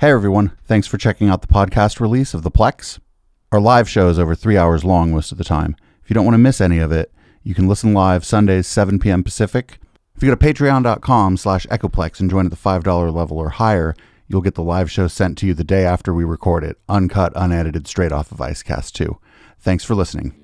Hey everyone, thanks for checking out the podcast release of The Plex. Our live show is over 3 hours long most of the time. If you don't want to miss any of it, you can listen live Sundays, 7 p.m. Pacific. If you go to patreon.com/Echoplex and join at the $5 level or higher, you'll get the live show sent to you the day after we record it, uncut, unedited, straight off of Icecast 2. Thanks for listening.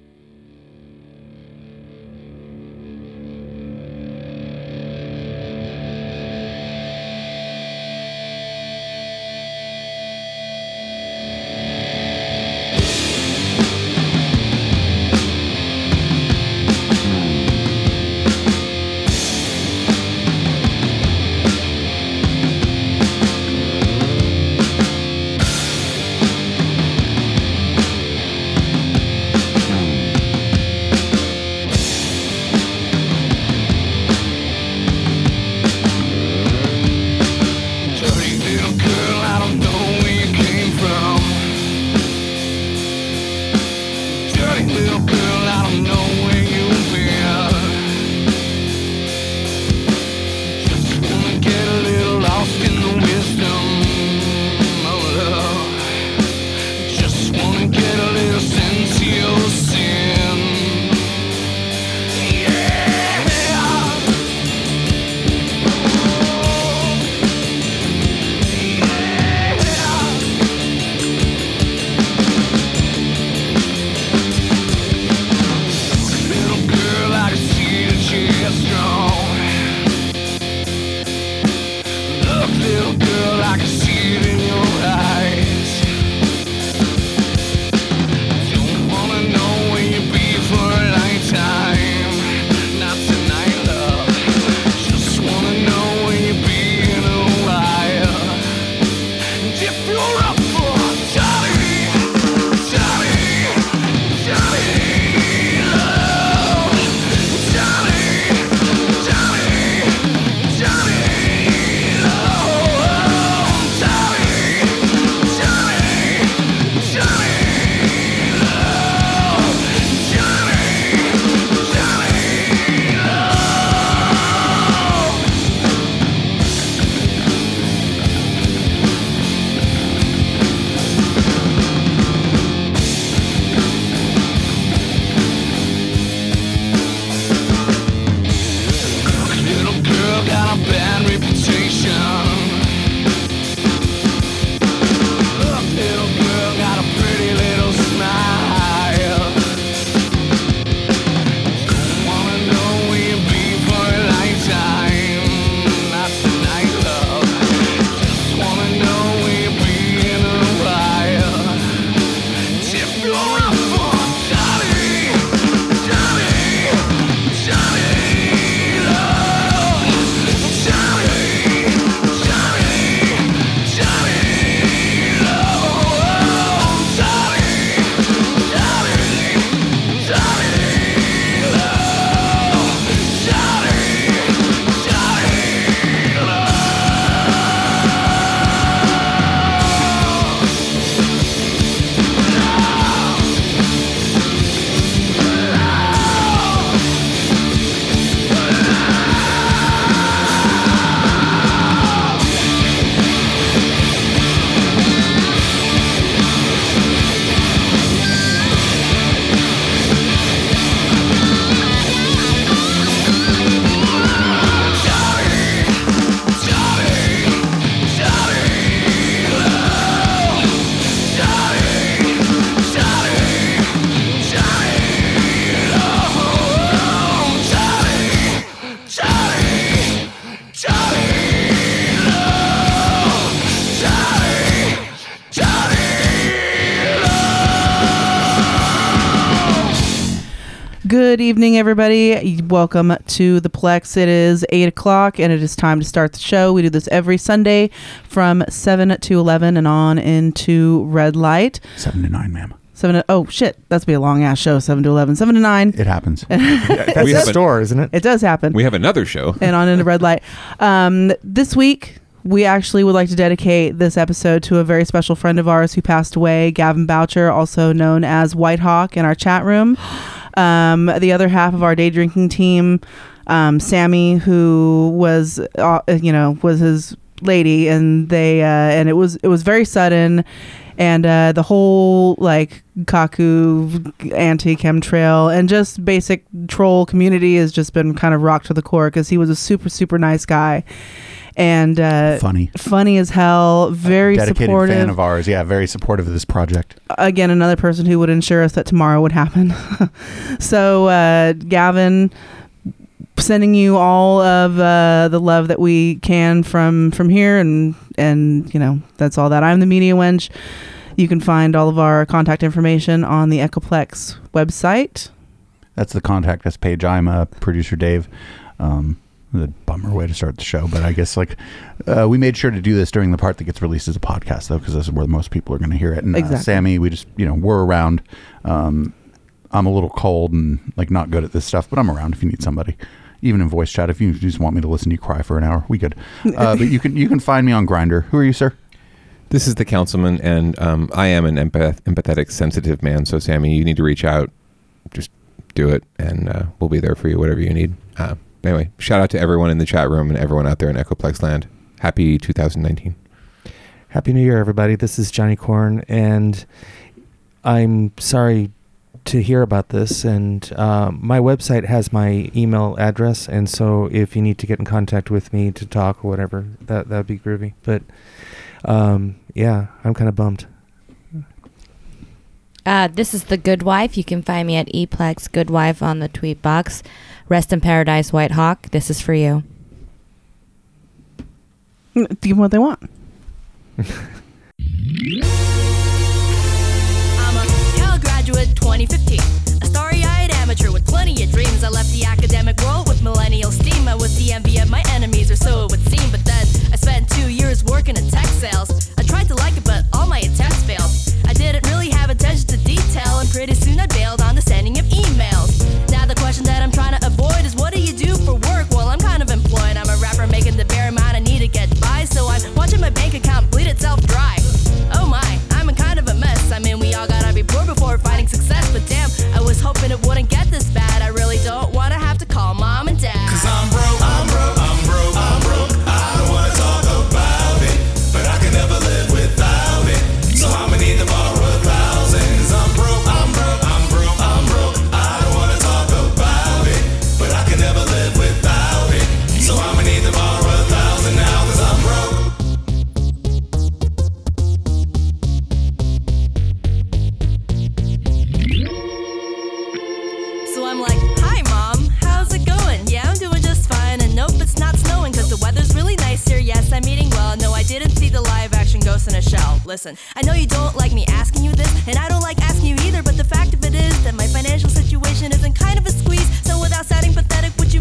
Good evening, everybody. Welcome to The Plex. It is 8 o'clock, and it is time to start the show. We do this every Sunday from 7 to 11 and on into red light. 7 to 9, ma'am. Oh, shit. That's be a long-ass show, 7 to 11. 7 to 9. It happens. That's a store, isn't it? It does happen. We have another show. And on into red light. This week, we actually would like to dedicate this episode to a very special friend of ours who passed away, Gavin Boucher, also known as White Hawk in our chat room. The other half of our day drinking team, Sammy, who was, was his lady, and they and it was very sudden, and the whole like Kaku anti-chemtrail and just basic troll community has just been kind of rocked to the core because he was a super super nice guy and funny as hell, very dedicated supportive fan of ours. Yeah, very supportive of this project. Again, another person who would ensure us that tomorrow would happen. So Gavin, sending you all of the love that we can from here, and you know, that's all that. I'm the Media Wench. You can find all of our contact information on the Echoplex website. That's the contact us page. I'm producer Dave. The bummer way to start the show, but I guess like we made sure to do this during the part that gets released as a podcast, though, because this is where most people are going to hear it. And exactly. Sammy, we just, you know, we're around. I'm a little cold and like not good at this stuff, but I'm around if you need somebody. Even in voice chat, if you just want me to listen to you cry for an hour, we could. But you can find me on Grindr. Who are you, sir? This is the councilman, and I am an empathetic, sensitive man. So, Sammy, you need to reach out. Just do it, and we'll be there for you, whatever you need. Anyway, shout out to everyone in the chat room and everyone out there in Echoplex land. Happy 2019. Happy New Year, everybody. This is Johnny Korn, and I'm sorry to hear about this, and my website has my email address, and so if you need to get in contact with me to talk or whatever, that'd be groovy. But yeah, I'm kind of bummed. This is The Good Wife. You can find me at Eplex Good Wife on the tweet box. Rest in Paradise, White Hawk. This is for you. Give them what they want. Graduate 2015, a starry-eyed amateur with plenty of dreams. I left the academic world with millennial steam. I was the envy of my enemies, or so it would seem. But then I spent 2 years working in tech sales. I tried to like it, but all my attempts failed. I didn't really have attention to detail, and pretty soon I bailed on the sending of emails. Now the question that I'm trying to avoid is, what do you do for work? Well, I'm kind of employed. I'm a rapper making the bare amount I need to get by, so I'm watching my bank account bleed itself dry. Oh my, I'm a kind of a mess. I mean, we all gotta be poor before finding success. But damn, I was hoping it wouldn't get this bad. I really don't wanna have to call mom and dad. 'Cause I'm broke, I'm broke, I'm broke, I'm broke. I don't wanna talk about it, but I can never live without it. So I'ma need to borrow $1,000. 'Cause I'm broke, I'm broke, I'm broke, I'm broke. I don't wanna talk about it, but I can never live without it. So I'ma need to borrow $1,000 now. 'Cause I'm broke. Yes, I'm eating well. No, I didn't see the live action Ghost in a Shell. Listen, I know you don't like me asking you this, and I don't like asking you either, but the fact of it is that my financial situation is in kind of a squeeze. So without sounding pathetic, would you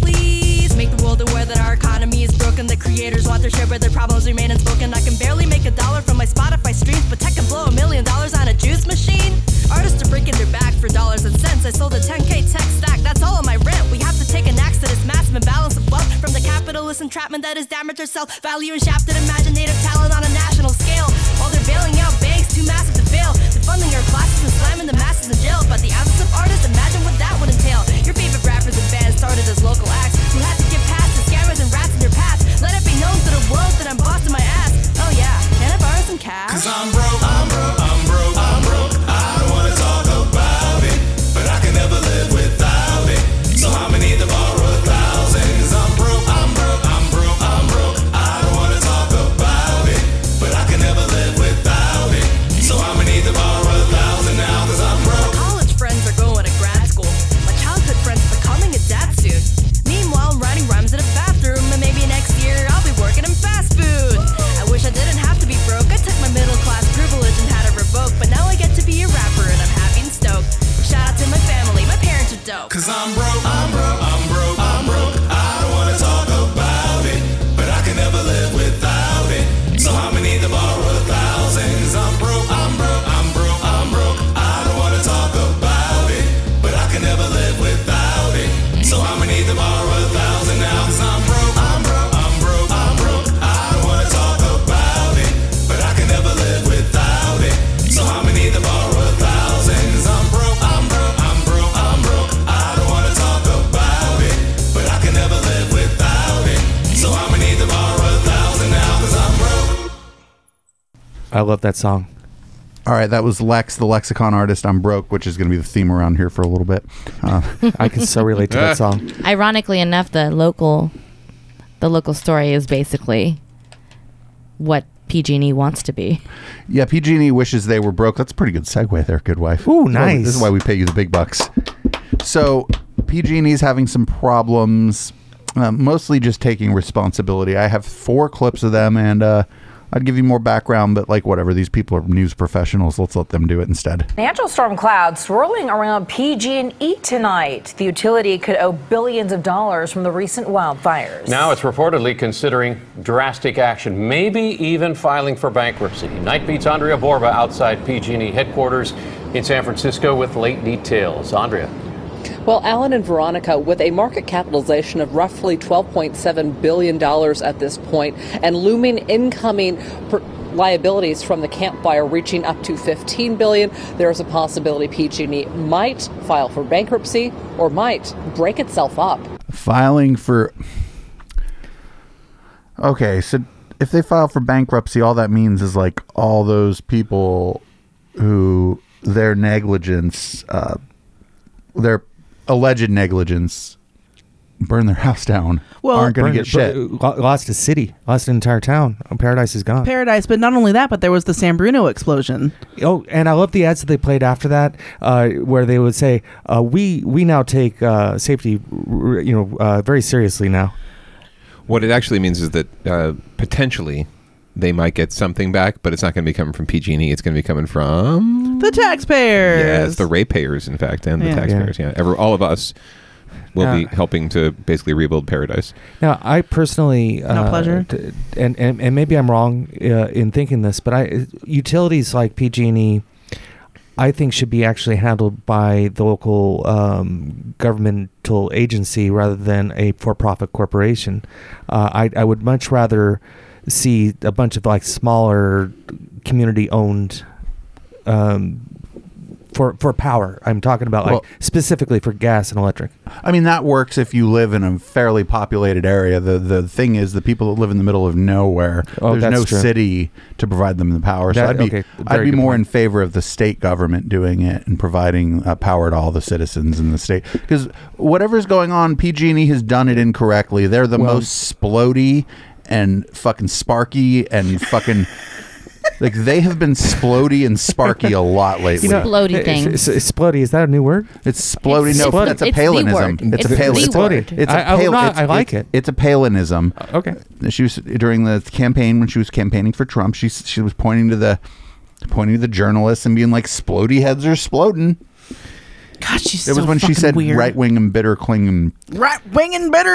please make the world aware that our economy is broken? The creators want their share, but their problems remain unspoken. I can barely make $1 from my Spotify streams, but tech can blow $1 million on a juice machine. Artists are breaking their back for dollars and cents. I sold a 10K tech stack, that's all of my rent. We have to take an axe to this massive imbalance of wealth from the capitalist entrapment that has damaged our self-value and shafted imaginative talent on a national scale. While they're bailing out banks too massive to fail, they're funding our classes and slamming the masses in jail. But the absence of artists, imagine what that would entail. Your favorite rappers and bands started as local acts who had to get past the scammers and rats in their path. Let it be known to the world that I'm bossing my ass. Oh yeah, can I borrow some cash? 'Cause I'm broke, I'm broke, I'm broke, I'm broke. I don't wanna talk about it, but I can never live without it. So I'ma need to borrow $1,000. 'Cause I'm broke, I'm broke, I'm broke, I'm broke. I don't wanna talk about it, but I can never live without it. So I'ma need to borrow $1,000 now. 'Cause I'm broke. My college friends are going to grad school. My childhood friends becoming a dad soon. Meanwhile, I'm writing rhymes in a bathroom, and maybe next year I'll be working in fast food. I wish I didn't have to be broke. I took my middle class I love that song. All right, that was Lex, the Lexicon Artist, I'm Broke, which is going to be the theme around here for a little bit. I can so relate to that song. Ironically enough, the local story is basically what PG&E wants to be. Yeah, PG&E wishes they were broke. That's a pretty good segue there, Good Wife. Ooh, nice. This is why we pay you the big bucks. So PG&E's having some problems, mostly just taking responsibility. I have 4 clips of them, and... I'd give you more background, but like whatever, these people are news professionals. Let's let them do it instead. Natural storm clouds swirling around PG&E tonight. The utility could owe billions of dollars from the recent wildfires. Now it's reportedly considering drastic action, maybe even filing for bankruptcy. Night beats Andrea Borba outside PG&E headquarters in San Francisco with late details. Andrea. Well, Alan and Veronica, with a market capitalization of roughly $12.7 billion at this point and looming incoming liabilities from the campfire reaching up to $15 billion, there's a possibility PG&E might file for bankruptcy or might break itself up. Okay, so if they file for bankruptcy, all that means is like all those people who their negligence, their alleged negligence, burn their house down, aren't going to get shit. Lost a city, lost an entire town. Paradise is gone. Paradise, but not only that, but there was the San Bruno explosion. Oh, and I love the ads that they played after that, where they would say, we now take safety very seriously now. What it actually means is that potentially they might get something back, but it's not going to be coming from PG&E. It's going to be coming from... the taxpayers. Yes, the ratepayers, in fact, and the taxpayers. Yeah, all of us will be helping to basically rebuild Paradise. Now, I personally... pleasure. And maybe I'm wrong in thinking this, but utilities like PG&E, I think, should be actually handled by the local governmental agency rather than a for-profit corporation. I would much rather... see a bunch of like smaller community-owned for power. I'm talking about specifically for gas and electric. I mean, that works if you live in a fairly populated area. The thing is, the people that live in the middle of nowhere, there's no city to provide them the power. So I'd be more in favor of the state government doing it and providing power to all the citizens in the state. Because whatever's going on, PG&E has done it incorrectly. They're the most splody and fucking sparky and fucking like they have been splody and sparky a lot lately. Splody things. Splody, is that a new word? It's splody. It's no, that's a Palinism. It's a Palinism. It's a I like it. It's a Palinism. Okay. She was during the campaign when she was campaigning for Trump. She was pointing to the journalists and being like, "Splody heads are splodin'." God, she's it was so when she said weird. Right wing and bitter clinging proud clingers.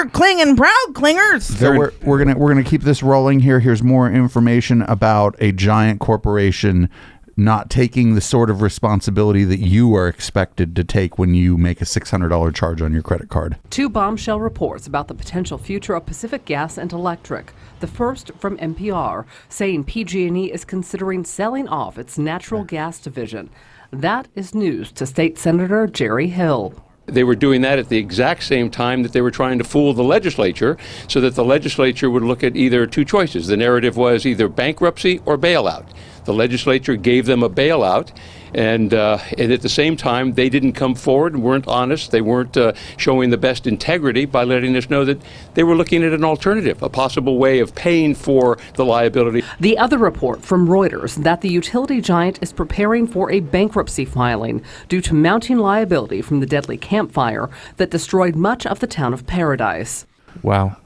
So we're gonna keep this rolling here. Here's more information about a giant corporation not taking the sort of responsibility that you are expected to take when you make a $600 charge on your credit card. 2 bombshell reports about the potential future of Pacific Gas and Electric. The first from NPR, saying PG&E is considering selling off its natural gas division. That is news to State Senator Jerry Hill. They were doing that at the exact same time that they were trying to fool the legislature so that the legislature would look at either 2 choices. The narrative was either bankruptcy or bailout. The legislature gave them a bailout, and at the same time, they didn't come forward and weren't honest. They weren't showing the best integrity by letting us know that they were looking at an alternative, a possible way of paying for the liability. The other report from Reuters that the utility giant is preparing for a bankruptcy filing due to mounting liability from the deadly campfire that destroyed much of the town of Paradise. Wow.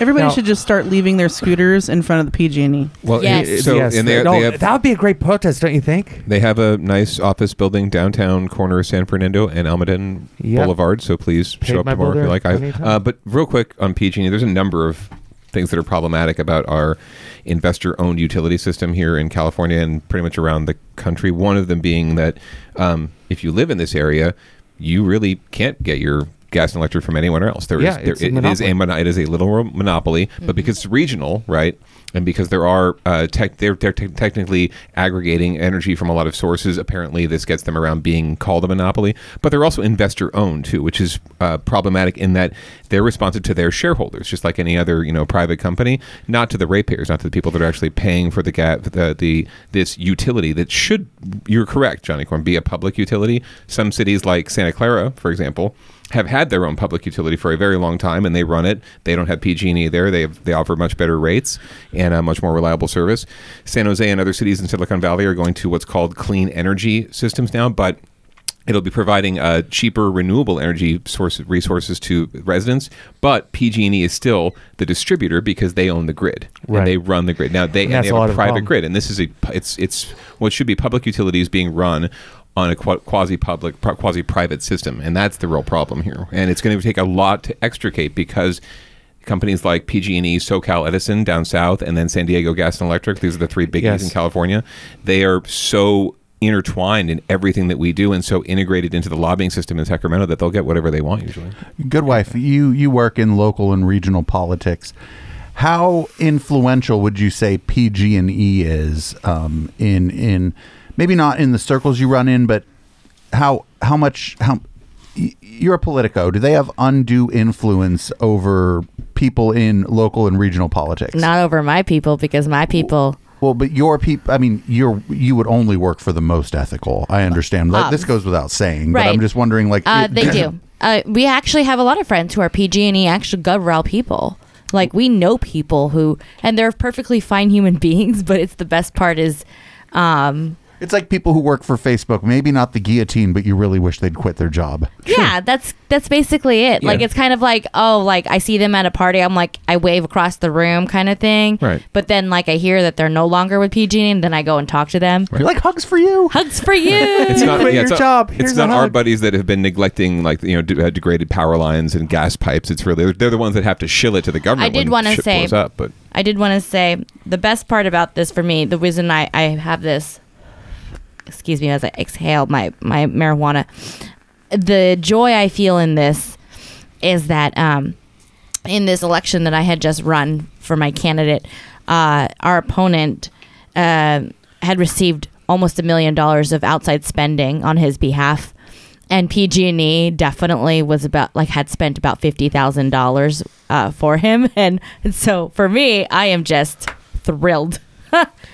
Everybody should just start leaving their scooters in front of the PG&E. Well, yes. That would be a great protest, don't you think? They have a nice office building downtown corner of San Fernando and Almaden Boulevard, so please show up tomorrow if you like. But real quick on PG&E, there's a number of things that are problematic about our investor-owned utility system here in California and pretty much around the country, one of them being that if you live in this area, you really can't get your gas and electric from anyone else. It is a little monopoly, mm-hmm. but because it's regional, right, and because there are they're technically aggregating energy from a lot of sources. Apparently, this gets them around being called a monopoly. But they're also investor owned too, which is problematic in that they're responsive to their shareholders, just like any other private company, not to the ratepayers, not to the people that are actually paying for this utility that should. You're correct, Johnny Korn, be a public utility. Some cities like Santa Clara, for example, have had their own public utility for a very long time, and they run it. They don't have PG&E there. They offer much better rates and a much more reliable service. San Jose and other cities in Silicon Valley are going to what's called clean energy systems now, but it'll be providing cheaper renewable energy resources to residents, but PG&E is still the distributor because they own the grid, right. And they run the grid. Now they have a private grid, and this is it's what should be public utilities being run on a quasi-public, quasi-private system, and that's the real problem here. And it's going to take a lot to extricate because companies like PG&E, SoCal Edison down south, and then San Diego Gas and Electric, these are the three biggies in California. They are so intertwined in everything that we do and so integrated into the lobbying system in Sacramento that they'll get whatever they want usually. Good wife, you work in local and regional politics. How influential would you say PG&E is in maybe not in the circles you run in, but how much you're a politico. Do they have undue influence over people in local and regional politics? Not over my people, because my people... Well, but your people, I mean, you would only work for the most ethical. I understand. This goes without saying, right. But I'm just wondering, like... they do. We actually have a lot of friends who are PG&E, actually GovRel people. Like, we know people who... And they're perfectly fine human beings, but it's the best part is... it's like people who work for Facebook. Maybe not the guillotine, but you really wish they'd quit their job. Sure. Yeah, that's basically it. Yeah. Like, it's kind of like, I see them at a party. I'm like, I wave across the room kind of thing. Right. But then, like, I hear that they're no longer with PG&E, and then I go and talk to them. Right. You're like, hugs for you. Hugs for you. It's not your job. It's not our buddies that have been neglecting, like, degraded power lines and gas pipes. It's really, they're the ones that have to shill it to the government. I did want to say the best part about this for me, the reason I have this, excuse me as I exhale my marijuana, the joy I feel in this is that in this election that I had just run for my candidate, our opponent had received almost $1 million of outside spending on his behalf, and PG&E definitely was had spent about $50,000 for him, and so for me, I am just thrilled.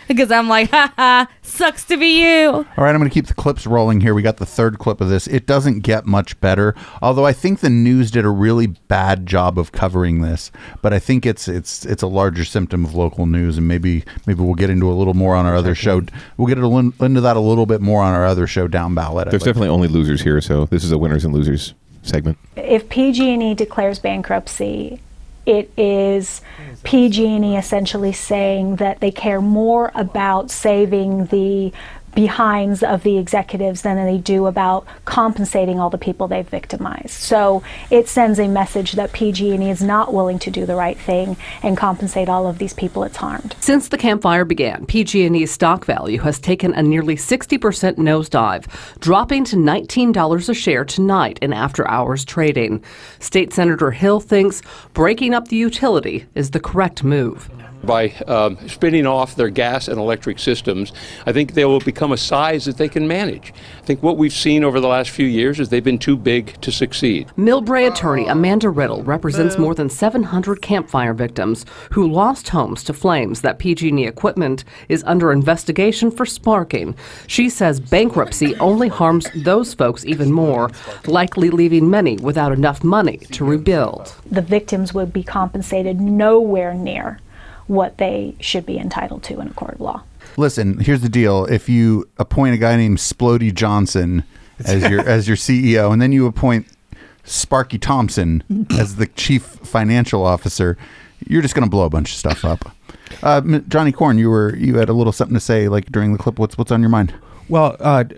Because I'm like, ha, sucks to be you. All right, I'm going to keep the clips rolling here. We got the third clip of this. It doesn't get much better, although I think the news did a really bad job of covering this. But I think it's a larger symptom of local news, and maybe we'll get into a little more on our other show. We'll get into that a little bit more on our other show, Down Ballot. There's definitely only losers here, so this is a winners and losers segment. If PG&E declares bankruptcy, it is PG&E essentially saying that they care more about saving the behinds of the executives than they do about compensating all the people they've victimized. So it sends a message that PG&E is not willing to do the right thing and compensate all of these people it's harmed. Since the campfire began, PG&E's stock value has taken a nearly 60% nosedive, dropping to $19 a share tonight in after-hours trading. State Senator Hill thinks breaking up the utility is the correct move. By spinning off their gas and electric systems, I think they will become a size that they can manage. I think what we've seen over the last few years is they've been too big to succeed. Millbrae attorney Amanda Riddle represents more than 700 campfire victims who lost homes to flames that PG&E equipment is under investigation for sparking. She says bankruptcy only harms those folks even more, likely leaving many without enough money to rebuild. The victims would be compensated nowhere near what they should be entitled to in a court of law. Listen, here's the deal. If you appoint a guy named Splody Johnson as your CEO, and then you appoint Sparky Thompson as the chief financial officer, you're just going to blow a bunch of stuff up. Johnny Korn, you had a little something to say, like, during the clip. What's on your mind? Well,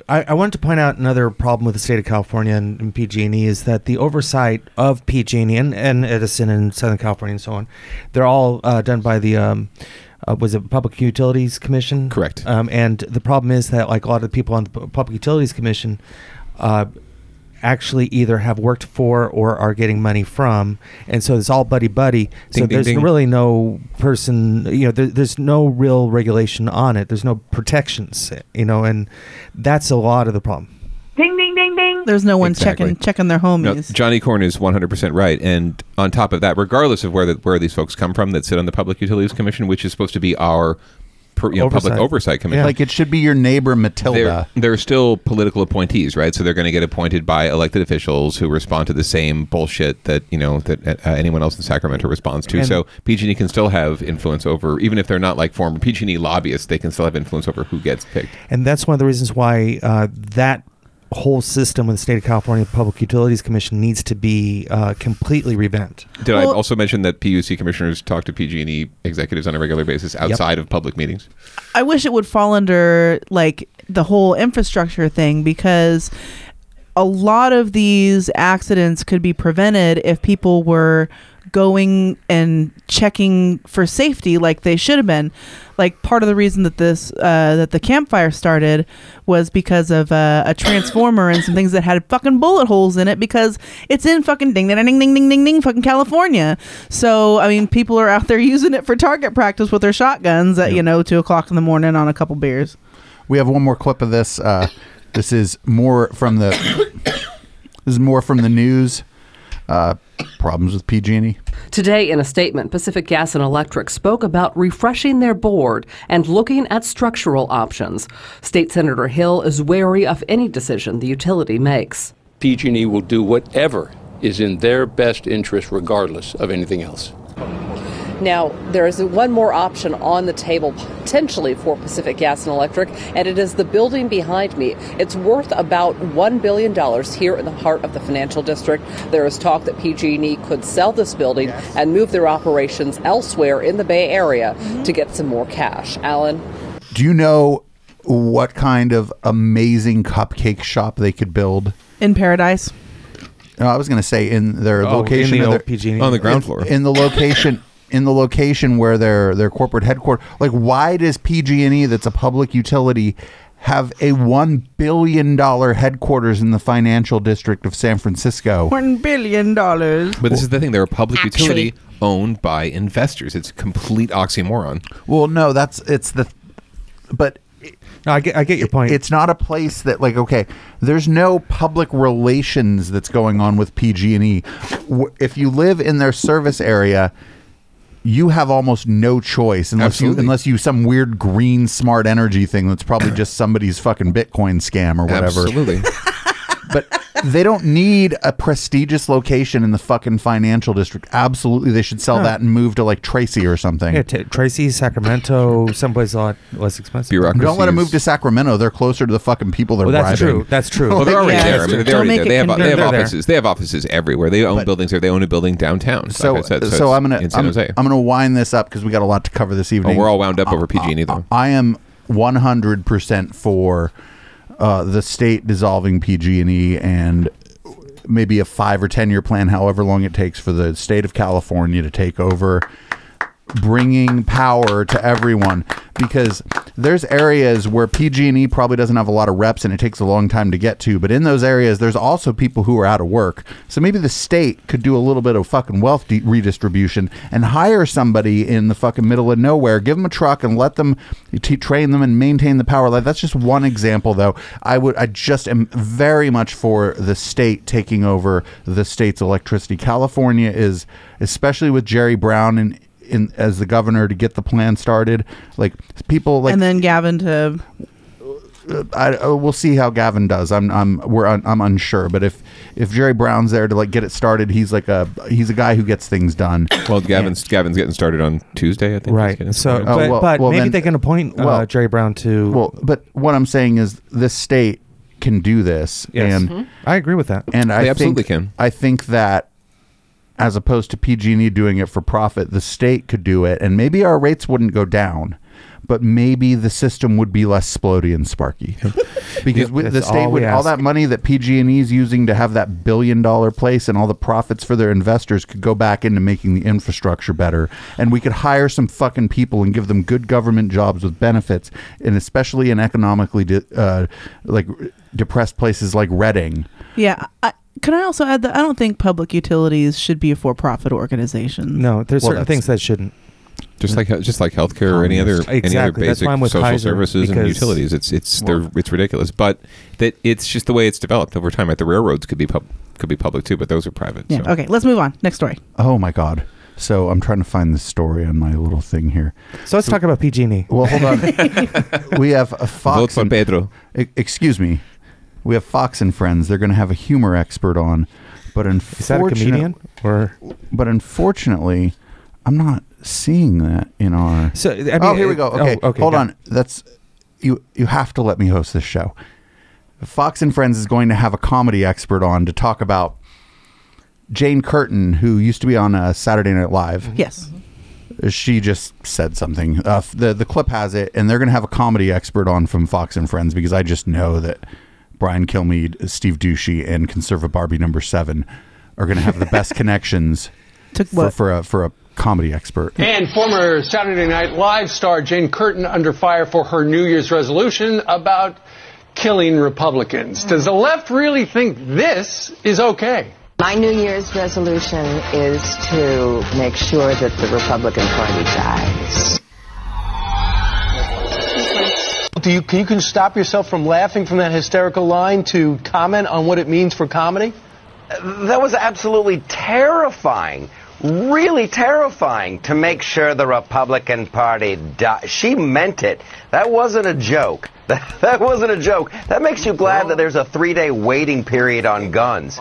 I wanted to point out another problem with the state of California and PG&E is that the oversight of PG&E and Edison and Southern California and so on, they're all done by the, was it Public Utilities Commission? Correct. And the problem is that, like, a lot of the people on the Public Utilities Commission actually either have worked for or are getting money from, and so it's all buddy buddy. So there's really no person, you know, there's no real regulation on it. There's no protections, you know, and that's a lot of the problem. Ding ding ding ding. There's no one checking their homies. No, Johnny Korn is 100% right, and on top of that, regardless of where these folks come from that sit on the Public Utilities Commission, which is supposed to be our public oversight committee. Yeah. Like it should be your neighbor Matilda. They're still political appointees, right? So they're going to get appointed by elected officials who respond to the same bullshit that, you know, that anyone else in Sacramento responds to. And so PG&E can still have influence over, even if they're not like former PG&E lobbyists, they can still have influence over who gets picked. And that's one of the reasons why that whole system in the state of California, the Public Utilities Commission, needs to be completely revamped. Did I also mention that PUC commissioners talk to PG&E executives on a regular basis outside of public meetings? I wish it would fall under like the whole infrastructure thing, because a lot of these accidents could be prevented if people were going and checking for safety like they should have been. Like part of the reason that that the campfire started was because of a transformer and some things that had fucking bullet holes in it, because it's in fucking ding ding ding ding ding ding fucking California. So I mean, people are out there using it for target practice with their shotguns at 2:00 in the morning on a couple beers. We have one more clip of this. This is more from the news. Problems with PG&E. Today in a statement, Pacific Gas and Electric spoke about refreshing their board and looking at structural options. State Senator Hill is wary of any decision the utility makes. PG&E will do whatever is in their best interest regardless of anything else. Now, there is one more option on the table potentially for Pacific Gas and Electric, and it is the building behind me. It's worth about $1 billion here in the heart of the financial district. There is talk that PG&E could sell this building and move their operations elsewhere in the Bay Area to get some more cash. Alan? Do you know what kind of amazing cupcake shop they could build? In Paradise? No, I was going to say in their location. In the old PG&E. On the ground floor. In the location... in the location where their corporate headquarters, like why does PG&E, that's a public utility, have a $1 billion headquarters in the financial district of San Francisco? $1 billion. But this is the thing, they're a public utility owned by investors. It's a complete oxymoron. Well, no, I get your point. It's not a place that there's no public relations that's going on with PG&E. If you live in their service area, you have almost no choice unless you some weird green smart energy thing that's probably just somebody's fucking Bitcoin scam or whatever. Absolutely. But they don't need a prestigious location in the fucking financial district. Absolutely, they should sell that and move to like Tracy or something. Yeah, Tracy, Sacramento, someplace a lot less expensive. Don't let them move to Sacramento. They're closer to the fucking people they're bribing. That's true. Well, they're already there. I mean, they're already there. They have offices. They have offices everywhere. They own buildings there. They own a building downtown. So I'm gonna wind this up because we got a lot to cover this evening. Oh, we're all wound up over PG&E though. I am 100% for the state dissolving PG&E and maybe a 5 or 10 year plan, however long it takes for the state of California to take over, bringing power to everyone, because there's areas where PG&E probably doesn't have a lot of reps and it takes a long time to get to, but in those areas there's also people who are out of work. So maybe the state could do a little bit of fucking wealth redistribution and hire somebody in the fucking middle of nowhere, give them a truck and let them train them and maintain the power line. That's just one example, though. I just am very much for the state taking over the state's electricity. California is, especially with Jerry Brown and as the governor, to get the plan started, like people like, and then Gavin to. We'll see how Gavin does. I'm unsure, but if Jerry Brown's there to like get it started, he's a guy who gets things done. Well, Gavin's getting started on Tuesday, I think. Right. So, maybe they can appoint Jerry Brown to. Well, but what I'm saying is this state can do this, and I agree with that. And I absolutely can. I think that, as opposed to PG&E doing it for profit, the state could do it, and maybe our rates wouldn't go down, but maybe the system would be less splody and sparky. Because the state would, all that money that PG&E is using to have that $1 billion place and all the profits for their investors could go back into making the infrastructure better, and we could hire some fucking people and give them good government jobs with benefits, and especially in economically depressed places like Redding. Yeah. Can I also add that I don't think public utilities should be a for-profit organization. No, there's certain things that shouldn't. Just like healthcare or any other basic social services and utilities, it's ridiculous. But it's just the way it's developed over time. Right? The railroads could be public too, but those are private. Yeah. So. Okay, let's move on. Next story. Oh my God. So I'm trying to find the story on my little thing here. So let's talk about PG&E. Well, hold on. We have a Fox. Vote for Pedro. Excuse me. We have Fox and Friends. They're going to have a humor expert on, but unfortunately, is that a comedian or? But unfortunately, I'm not seeing that in our. So I mean, here we go. Okay, hold on. That's you have to let me host this show. Fox and Friends is going to have a comedy expert on to talk about Jane Curtin, who used to be on Saturday Night Live. Yes. She just said something. The clip has it, and they're going to have a comedy expert on from Fox and Friends, because I just know that Brian Kilmeade, Steve Ducey, and Conserva Barbie #7 are going to have the best connections for a comedy expert. And former Saturday Night Live star Jane Curtin under fire for her New Year's resolution about killing Republicans. Does the left really think this is okay? My New Year's resolution is to make sure that the Republican Party dies. Can you stop yourself from laughing from that hysterical line to comment on what it means for comedy? That was absolutely terrifying. Really terrifying, to make sure the Republican Party died. She meant it. That wasn't a joke. That wasn't a joke. That makes you glad that there's a 3-day waiting period on guns.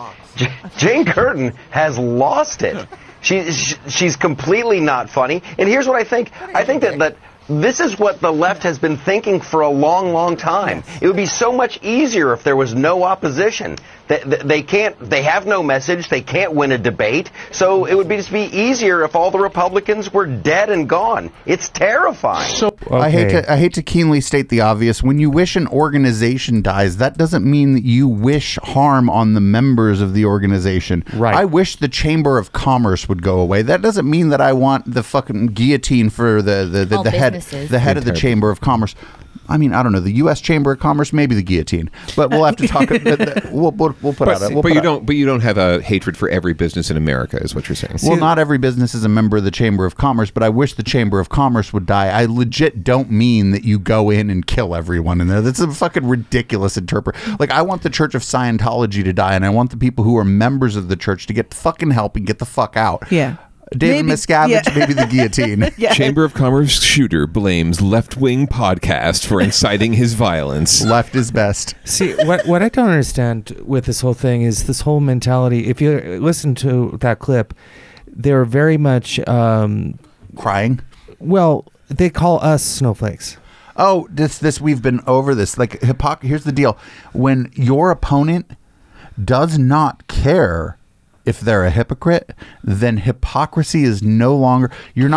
Jane Curtin has lost it. She's completely not funny. And here's what I think. I think that this is what the left has been thinking for a long, long time. It would be so much easier if there was no opposition. They have no message. They can't win a debate. So it would just be easier if all the Republicans were dead and gone. It's terrifying. So okay. I hate to keenly state the obvious. When you wish an organization dies, that doesn't mean that you wish harm on the members of the organization. Right. I wish the Chamber of Commerce would go away. That doesn't mean that I want the fucking guillotine for the head. The head of the Chamber of Commerce. I mean, I don't know, the U.S. Chamber of Commerce, maybe the guillotine. But we'll have to talk. We'll put out. But you don't have a hatred for every business in America, is what you're saying. Well, not every business is a member of the Chamber of Commerce. But I wish the Chamber of Commerce would die. I legit don't mean that you go in and kill everyone in there. That's a fucking ridiculous interpretation. Like, I want the Church of Scientology to die, and I want the people who are members of the church to get fucking help and get the fuck out. Yeah. David Miscavige, maybe the guillotine. Yeah. Chamber of Commerce shooter blames left-wing podcast for inciting his violence. Left is best. See, what I don't understand with this whole thing is this whole mentality. If you listen to that clip, they're very much... crying? Well, they call us snowflakes. Oh, this we've been over this. Like, here's the deal. When your opponent does not care... if they're a hypocrite, then hypocrisy is no longer, your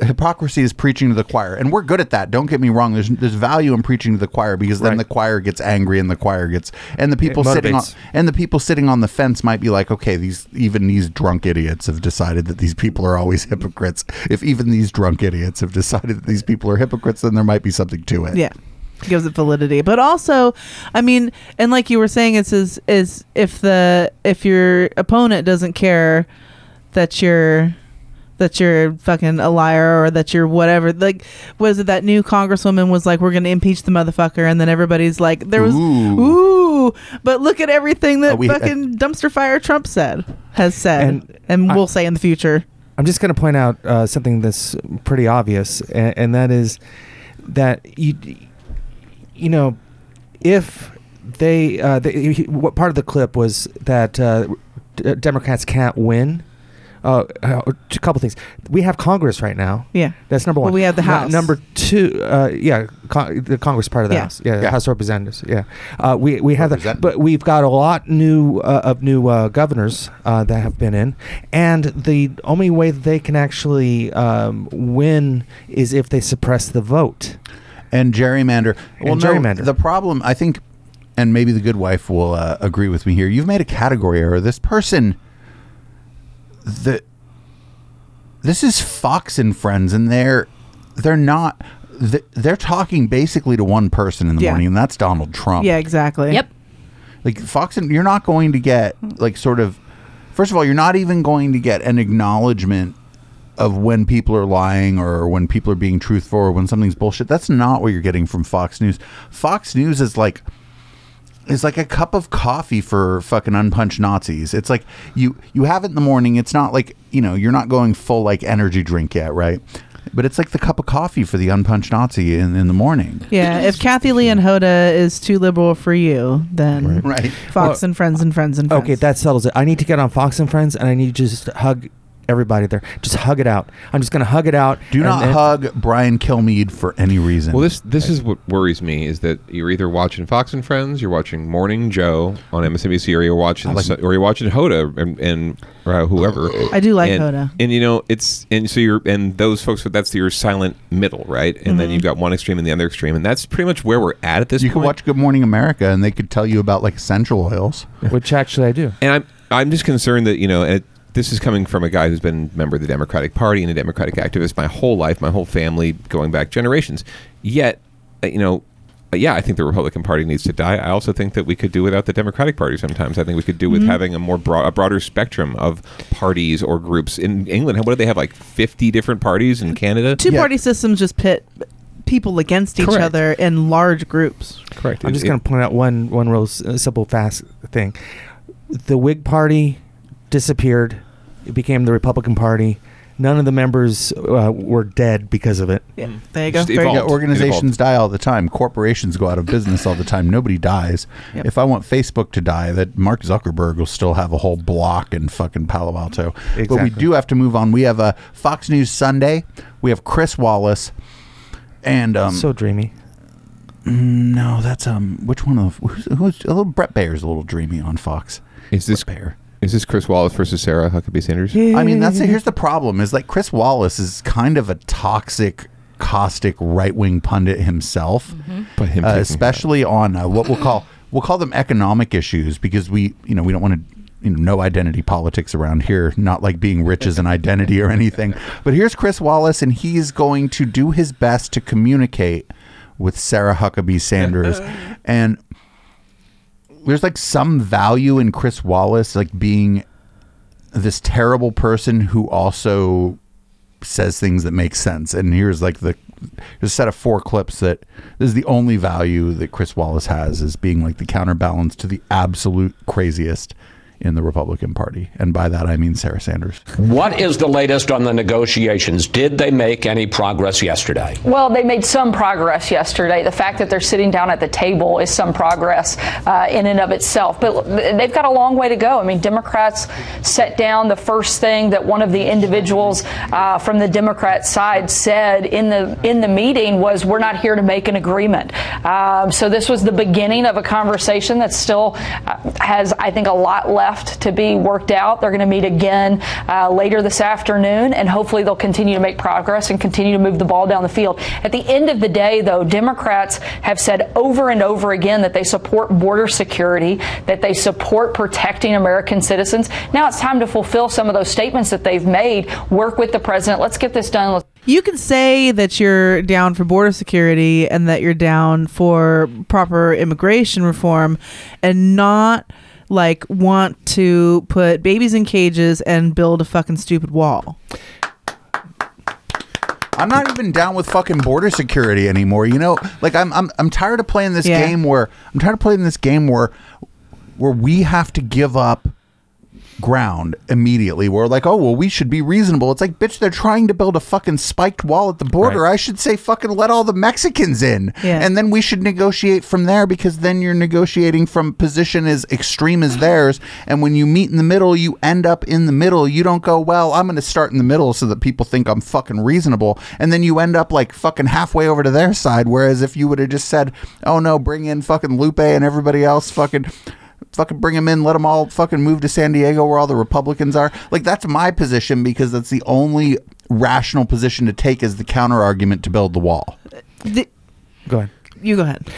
hypocrisy is preaching to the choir. And we're good at that. Don't get me wrong. There's value in preaching to the choir, because then the choir gets angry and the people sitting on the fence might be like, okay, even these drunk idiots have decided that these people are always hypocrites. If even these drunk idiots have decided that these people are hypocrites, then there might be something to it. Yeah. Gives it validity. But also, I mean, and like you were saying, it's is if your opponent doesn't care that you're fucking a liar or that you're whatever, like, was it that new congresswoman was like, we're going to impeach the motherfucker, and then everybody's like, there was ooh but look at everything that fucking dumpster fire Trump has said and will say in the future. I'm just going to point out something that's pretty obvious, and that is that you know, if they, what part of the clip was that Democrats can't win? A couple things. We have Congress right now. Yeah, that's number one. Well, we have the House. Number two, the Congress part of the House. Yeah, the House of Representatives. Yeah, we have that, but we've got a lot of new governors that have been in, and the only way that they can actually win is if they suppress the vote. And gerrymander. Well, and gerrymander. No, the problem, I think, and maybe the Good Wife will agree with me here, you've made a category error. This person, this is Fox and Friends, and they're not, they're talking basically to one person in the morning, and that's Donald Trump. Yeah, exactly. Yep. Like Fox and you're not going to get like sort of. First of all, you're not even going to get an acknowledgement of when people are lying or when people are being truthful or when something's bullshit. That's not what you're getting from Fox News. Fox News is like. It's like a cup of coffee for fucking unpunched Nazis. It's like you have it in the morning. It's not like, you know, you're not going full like energy drink yet, right? But it's like the cup of coffee for the unpunched Nazi in the morning. Yeah, if Kathy Leonhoda is too liberal for you, then right. Fox and Friends and Friends and Friends. Okay, that settles it. I need to get on Fox and Friends, and I need to just hug everybody there. Just hug it out. I'm just going to hug it out. Do not hug Brian Kilmeade for any reason. Well, this is what worries me, is that you're either watching Fox and Friends, you're watching Morning Joe on MSNBC, or you're watching Hoda and whoever. I do like Hoda. And you know, those folks, that's your silent middle, right? And then you've got one extreme and the other extreme, and that's pretty much where we're at this point. You can watch Good Morning America and they could tell you about like essential oils, which actually I do. And I'm just concerned that, you know, this is coming from a guy who's been a member of the Democratic Party and a Democratic activist my whole life, my whole family, going back generations. Yet, you know, yeah, I think the Republican Party needs to die. I also think that we could do without the Democratic Party sometimes. I think we could do with having a broader spectrum of parties or groups. In England, what do they have, like 50 different parties in Canada? Two-party systems just pit people against each other in large groups. Correct. I'm just going to point out one real simple, fast thing. The Whig Party disappeared. It became the Republican Party. None of the members were dead because of it. Yeah. There you go. Organizations die all the time. Corporations go out of business all the time. Nobody dies. Yep. If I want Facebook to die, that Mark Zuckerberg will still have a whole block in fucking Palo Alto. Exactly. But we do have to move on. We have a Fox News Sunday. We have Chris Wallace, and so dreamy. No, that's which one of who's a little Brett Baier's a little dreamy on Fox. Is this Bayer? Is this Chris Wallace versus Sarah Huckabee Sanders? I mean, here's the problem, is like Chris Wallace is kind of a toxic, caustic right-wing pundit himself, but especially on what we'll call them economic issues, because we don't want to, no identity politics around here, not like being rich as an identity or anything. But here's Chris Wallace, and he's going to do his best to communicate with Sarah Huckabee Sanders. And there's like some value in Chris Wallace, like being this terrible person who also says things that make sense. And here's like there's a set of four clips that this is the only value that Chris Wallace has, is being like the counterbalance to the absolute craziest in the Republican Party. And by that, I mean Sarah Sanders. What is the latest on the negotiations? Did they make any progress yesterday? Well, they made some progress yesterday. The fact that they're sitting down at the table is some progress in and of itself. But they've got a long way to go. I mean, Democrats set down the first thing that one of the individuals from the Democrat side said in the meeting was, we're not here to make an agreement. So this was the beginning of a conversation that still has, I think, a lot left to be worked out. They're going to meet again later this afternoon, and hopefully they'll continue to make progress and continue to move the ball down the field. At the end of the day, though, Democrats have said over and over again that they support border security, that they support protecting American citizens. Now it's time to fulfill some of those statements that they've made. Work with the president. Let's get this done. You can say that you're down for border security and that you're down for proper immigration reform and not like want to put babies in cages and build a fucking stupid wall. I'm not even down with fucking border security anymore. You know, like I'm tired of playing this game where we have to give up ground immediately. We're like, oh well, we should be reasonable. It's like, bitch, they're trying to build a fucking spiked wall at the border. Right. I should say fucking let all the Mexicans in, and then we should negotiate from there, because then you're negotiating from position as extreme as theirs, and when you meet in the middle, you end up in the middle. You don't go, well, I'm going to start in the middle so that people think I'm fucking reasonable, and then you end up like fucking halfway over to their side, whereas if you would have just said, oh no, bring in fucking Lupe and everybody else, fucking bring them in, let them all fucking move to San Diego where all the Republicans are. Like, that's my position, because that's the only rational position to take as the counter argument to build the wall. Go ahead. You go ahead.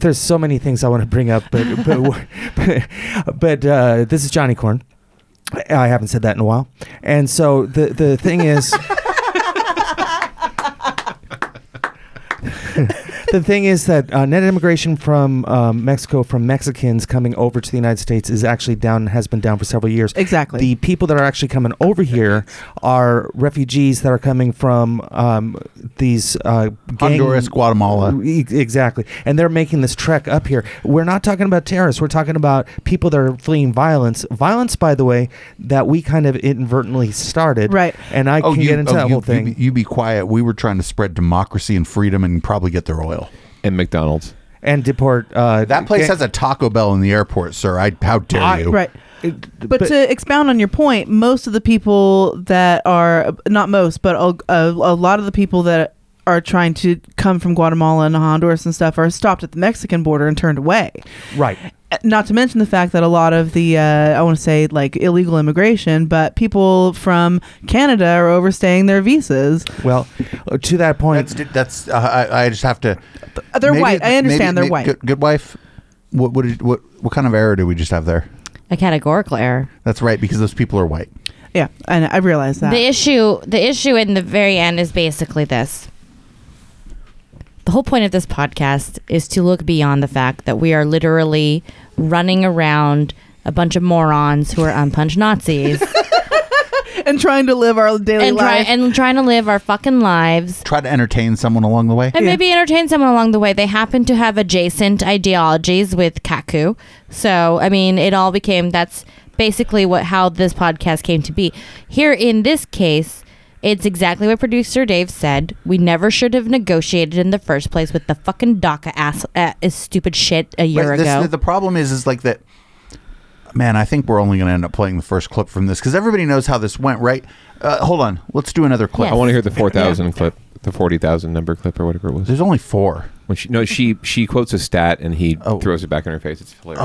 There's so many things I want to bring up, but this is Johnny Korn. I haven't said that in a while. And so the thing is The thing is that net immigration from Mexico, from Mexicans coming over to the United States, is actually down, has been down for several years. Exactly. The people that are actually coming over here are refugees that are coming from these Honduras, Guatemala. Exactly. And they're making this trek up here. We're not talking about terrorists. We're talking about people that are fleeing violence. Violence, by the way, that we kind of inadvertently started. Right. And I can get into that whole thing. You be quiet. We were trying to spread democracy and freedom and probably get their oil. And McDonald's. And deport. That place has a Taco Bell in the airport, sir. How dare you? Right. But to expound on your point, most of the people that are, not most, but a lot of the people that are trying to come from Guatemala and Honduras and stuff are stopped at the Mexican border and turned away. Right. Not to mention the fact that a lot of the, I want to say like illegal immigration, but people from Canada are overstaying their visas. Well, to that point, I just have to. They're white. I understand they're white. Good Wife. What kind of error do we just have there? A categorical error. That's right, because those people are white. Yeah, and I realize that. The issue in the very end is basically this. The whole point of this podcast is to look beyond the fact that we are literally running around a bunch of morons who are unpunched Nazis. And trying to live our daily life. And trying to live our fucking lives. Try to entertain someone along the way. And maybe entertain someone along the way. They happen to have adjacent ideologies with Kaku. So, I mean, it all became, that's basically how this podcast came to be. Here in this case, it's exactly what producer Dave said. We never should have negotiated in the first place with the fucking DACA stupid shit a year ago. The problem is like that. Man, I think we're only going to end up playing the first clip from this because everybody knows how this went, right? Hold on, let's do another clip. Yes. I want to hear the 4,000 clip, the 40,000 number clip, or whatever it was. There's only four. When she quotes a stat and he throws it back in her face. It's hilarious.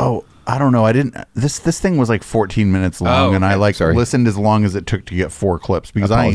Oh. I don't know. I didn't. This thing was like 14 minutes long, and I listened as long as it took to get four clips because I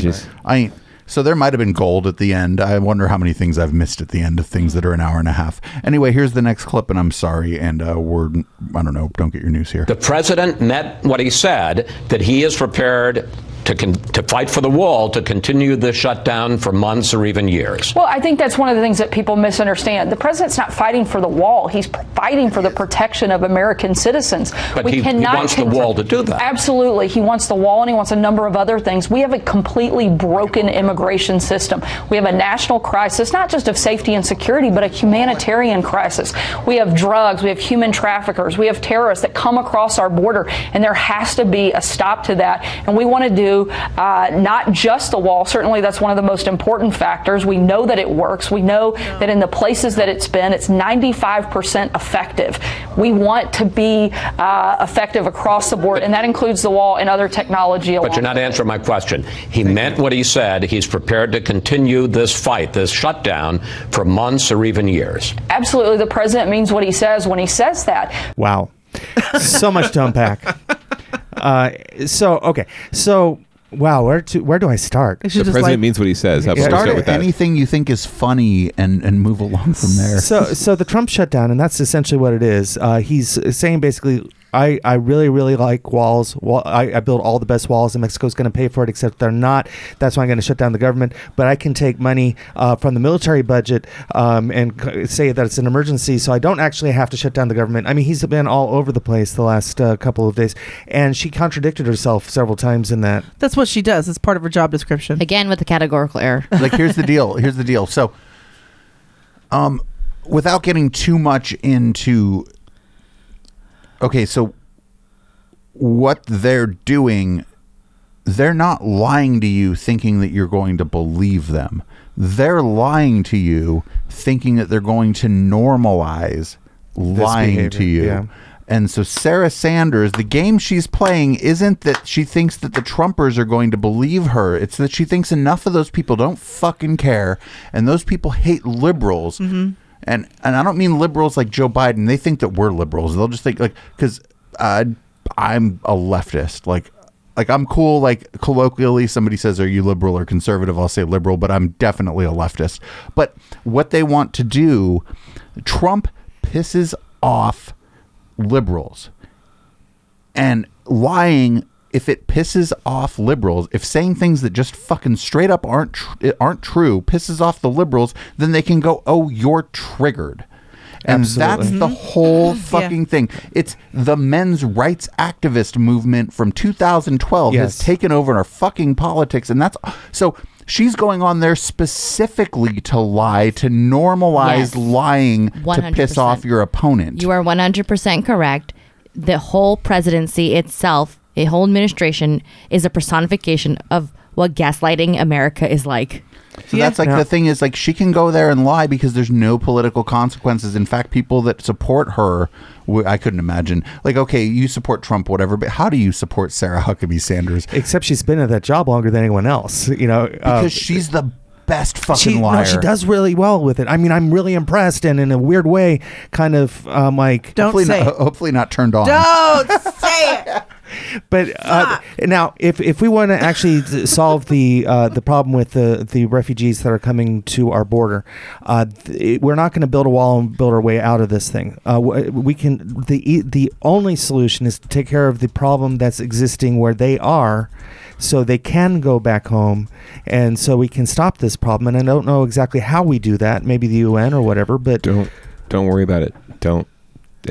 ain't. So there might have been gold at the end. I wonder how many things I've missed at the end of things that are an hour and a half. Anyway, here's the next clip, and I'm sorry, and I don't know. Don't get your news here. The president meant what he said, that he is prepared to fight for the wall, to continue the shutdown for months or even years. Well, I think that's one of the things that people misunderstand. The president's not fighting for the wall. He's fighting for the protection of American citizens. But he wants the wall to do that. Absolutely. He wants the wall, and he wants a number of other things. We have a completely broken immigration system. We have a national crisis, not just of safety and security, but a humanitarian crisis. We have drugs. We have human traffickers. We have terrorists that come across our border, and there has to be a stop to that. And we want to do not just the wall. Certainly, that's one of the most important factors. We know that it works. We know that in the places that it's been, it's 95% effective. We want to be effective across the board, and that includes the wall and other technology. But you're not answering my question. He meant what he said. He's prepared to continue this fight, this shutdown, for months or even years. Absolutely. The president means what he says when he says that. Wow. So much to unpack. Wow, where do I start? The president means what he says. Start with that. Anything you think is funny and move along from there. So the Trump shutdown, and that's essentially what it is. He's saying basically, I really, really like walls. I build all the best walls, and Mexico's going to pay for it, except they're not. That's why I'm going to shut down the government. But I can take money from the military budget and say that it's an emergency, so I don't actually have to shut down the government. I mean, he's been all over the place the last couple of days, and she contradicted herself several times in that. That's what she does. It's part of her job description. Again, with the categorical error. Here's the deal. So, without getting too much into... Okay, so what they're doing, they're not lying to you thinking that you're going to believe them. They're lying to you thinking that they're going to normalize lying to you. Yeah. And so Sarah Sanders, the game she's playing isn't that she thinks that the Trumpers are going to believe her. It's that she thinks enough of those people don't fucking care, and those people hate liberals. Mm-hmm. And I don't mean liberals like Joe Biden. They think that we're liberals. They'll just think like, because I'm a leftist. Like I'm cool. Like colloquially, somebody says, "Are you liberal or conservative?" I'll say liberal, but I'm definitely a leftist. But what they want to do, Trump pisses off liberals, and lying if it pisses off liberals, if saying things that just fucking straight up aren't true pisses off the liberals, then they can go, oh, you're triggered. And Absolutely. That's the whole fucking thing. It's the men's rights activist movement from 2012 has taken over in our fucking politics. And that's so she's going on there specifically to lie, to normalize lying, 100%. To piss off your opponent. You are 100% correct. The whole presidency itself, the whole administration is a personification of what gaslighting America is like. So that's like the thing is like she can go there and lie because there's no political consequences. In fact, people that support her, I couldn't imagine. Like, okay, you support Trump, whatever, but how do you support Sarah Huckabee Sanders? Except she's been at that job longer than anyone else, you know, because she's the best fucking liar. No, she does really well with it. I mean, I'm really impressed, and in a weird way, kind of like hopefully not turned on. Don't say it. But now, if we want to actually solve the problem with the refugees that are coming to our border, we're not going to build a wall and build our way out of this thing. We can the only solution is to take care of the problem that's existing where they are, so they can go back home, and so we can stop this problem. And I don't know exactly how we do that. Maybe the UN or whatever. But don't worry about it. Don't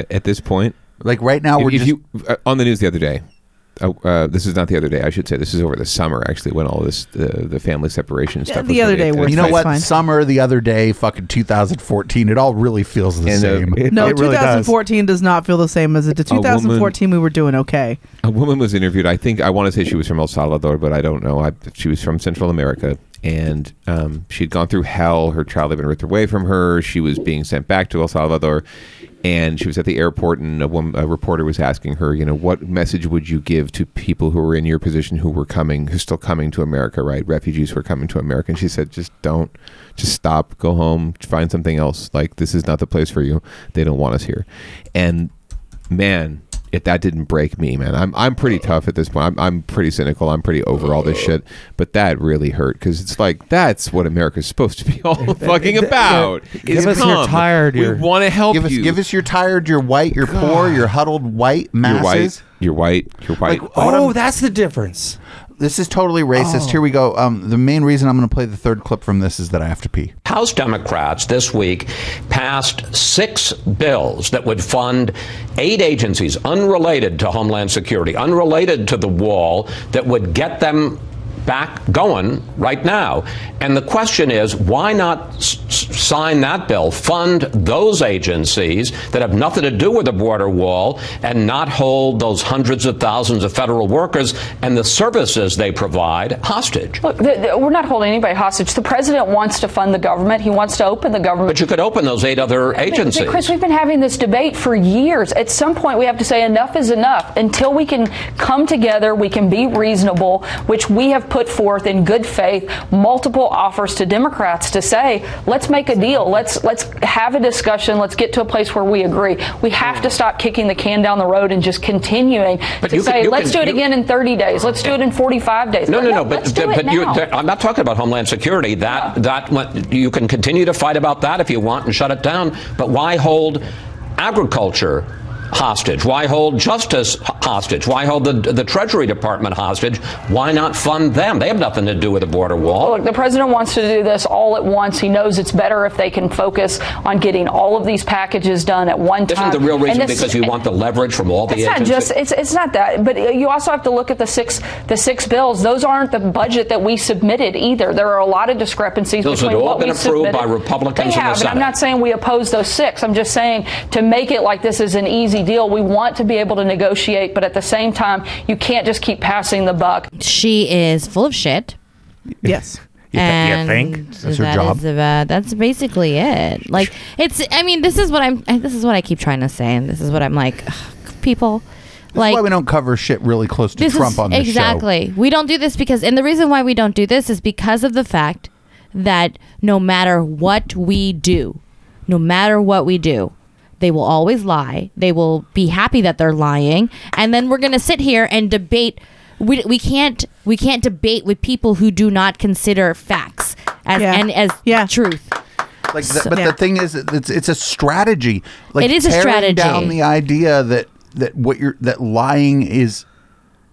at this point. Like right now, on the news the other day. This is not the other day. I should say this is over the summer, actually, when all this the family separation stuff. The other day, you know what? Fine. Summer, the other day, fucking 2014. It all really feels the same. It 2014 really does not feel the same as it did. 2014, we were doing okay. A woman was interviewed. I think I want to say she was from El Salvador, but I don't know. She was from Central America, and she'd gone through hell. Her child had been ripped away from her. She was being sent back to El Salvador. And she was at the airport, and a reporter was asking her, you know, what message would you give to people who were in your position who's still coming to America, right? Refugees who are coming to America. And she said, just stop, go home, find something else. Like, this is not the place for you. They don't want us here. And man, that didn't break me, man. I'm pretty tough at this point. I'm pretty cynical. I'm pretty over all this shit. But that really hurt because it's like that's what America's supposed to be all fucking about. Give us your tired. We want to help you. Give us your tired, your white, your poor, your huddled white masses. You're white. Like, that's the difference. This is totally racist. Oh. Here we go. The main reason I'm going to play the third clip from this is that I have to pee. House Democrats this week passed 6 bills that would fund 8 agencies unrelated to Homeland Security, unrelated to the wall, that would get them back going right now. And the question is, why not sign that bill, fund those agencies that have nothing to do with the border wall, and not hold those hundreds of thousands of federal workers and the services they provide hostage? Look, we're not holding anybody hostage. The president wants to fund the government. He wants to open the government. But you could open those 8 other agencies. But Chris, we've been having this debate for years. At some point, we have to say enough is enough. Until we can come together, we can be reasonable, which we have put forth in good faith multiple offers to Democrats to say, let's make a deal. Let's have a discussion. Let's get to a place where we agree. We have to stop kicking the can down the road and just continuing to say, let's do it again in 30 days. Let's do it in 45 days. No. I'm not talking about Homeland Security. That you can continue to fight about that if you want and shut it down. But why hold agriculture hostage? Why hold justice hostage? Why hold the Treasury Department hostage? Why not fund them? They have nothing to do with the border wall. Look, the president wants to do this all at once. He knows it's better if they can focus on getting all of these packages done at one time. Isn't the real reason because you want the leverage from all the agencies? It's not that, but you also have to look at the six bills. Those aren't the budget that we submitted either. There are a lot of discrepancies between what we submitted. Those have all been approved by Republicans in the Senate. I'm not saying we oppose those 6. I'm just saying to make it like this is an easy deal. We want to be able to negotiate, but at the same time, you can't just keep passing the buck. She is full of shit. Yes. You think? That's her job. That's basically it. Like, this is what I keep trying to say, and this is what I'm like, people. That's why we don't cover shit really close to Trump on this show. Exactly. We don't do this and the reason why we don't do this is because of the fact that no matter what we do, they will always lie. They will be happy that they're lying. And then we're going to sit here and debate. We can't debate with people who do not consider facts as truth. Like the thing is, it's a strategy. Like, it is a strategy. Tearing down the idea that lying is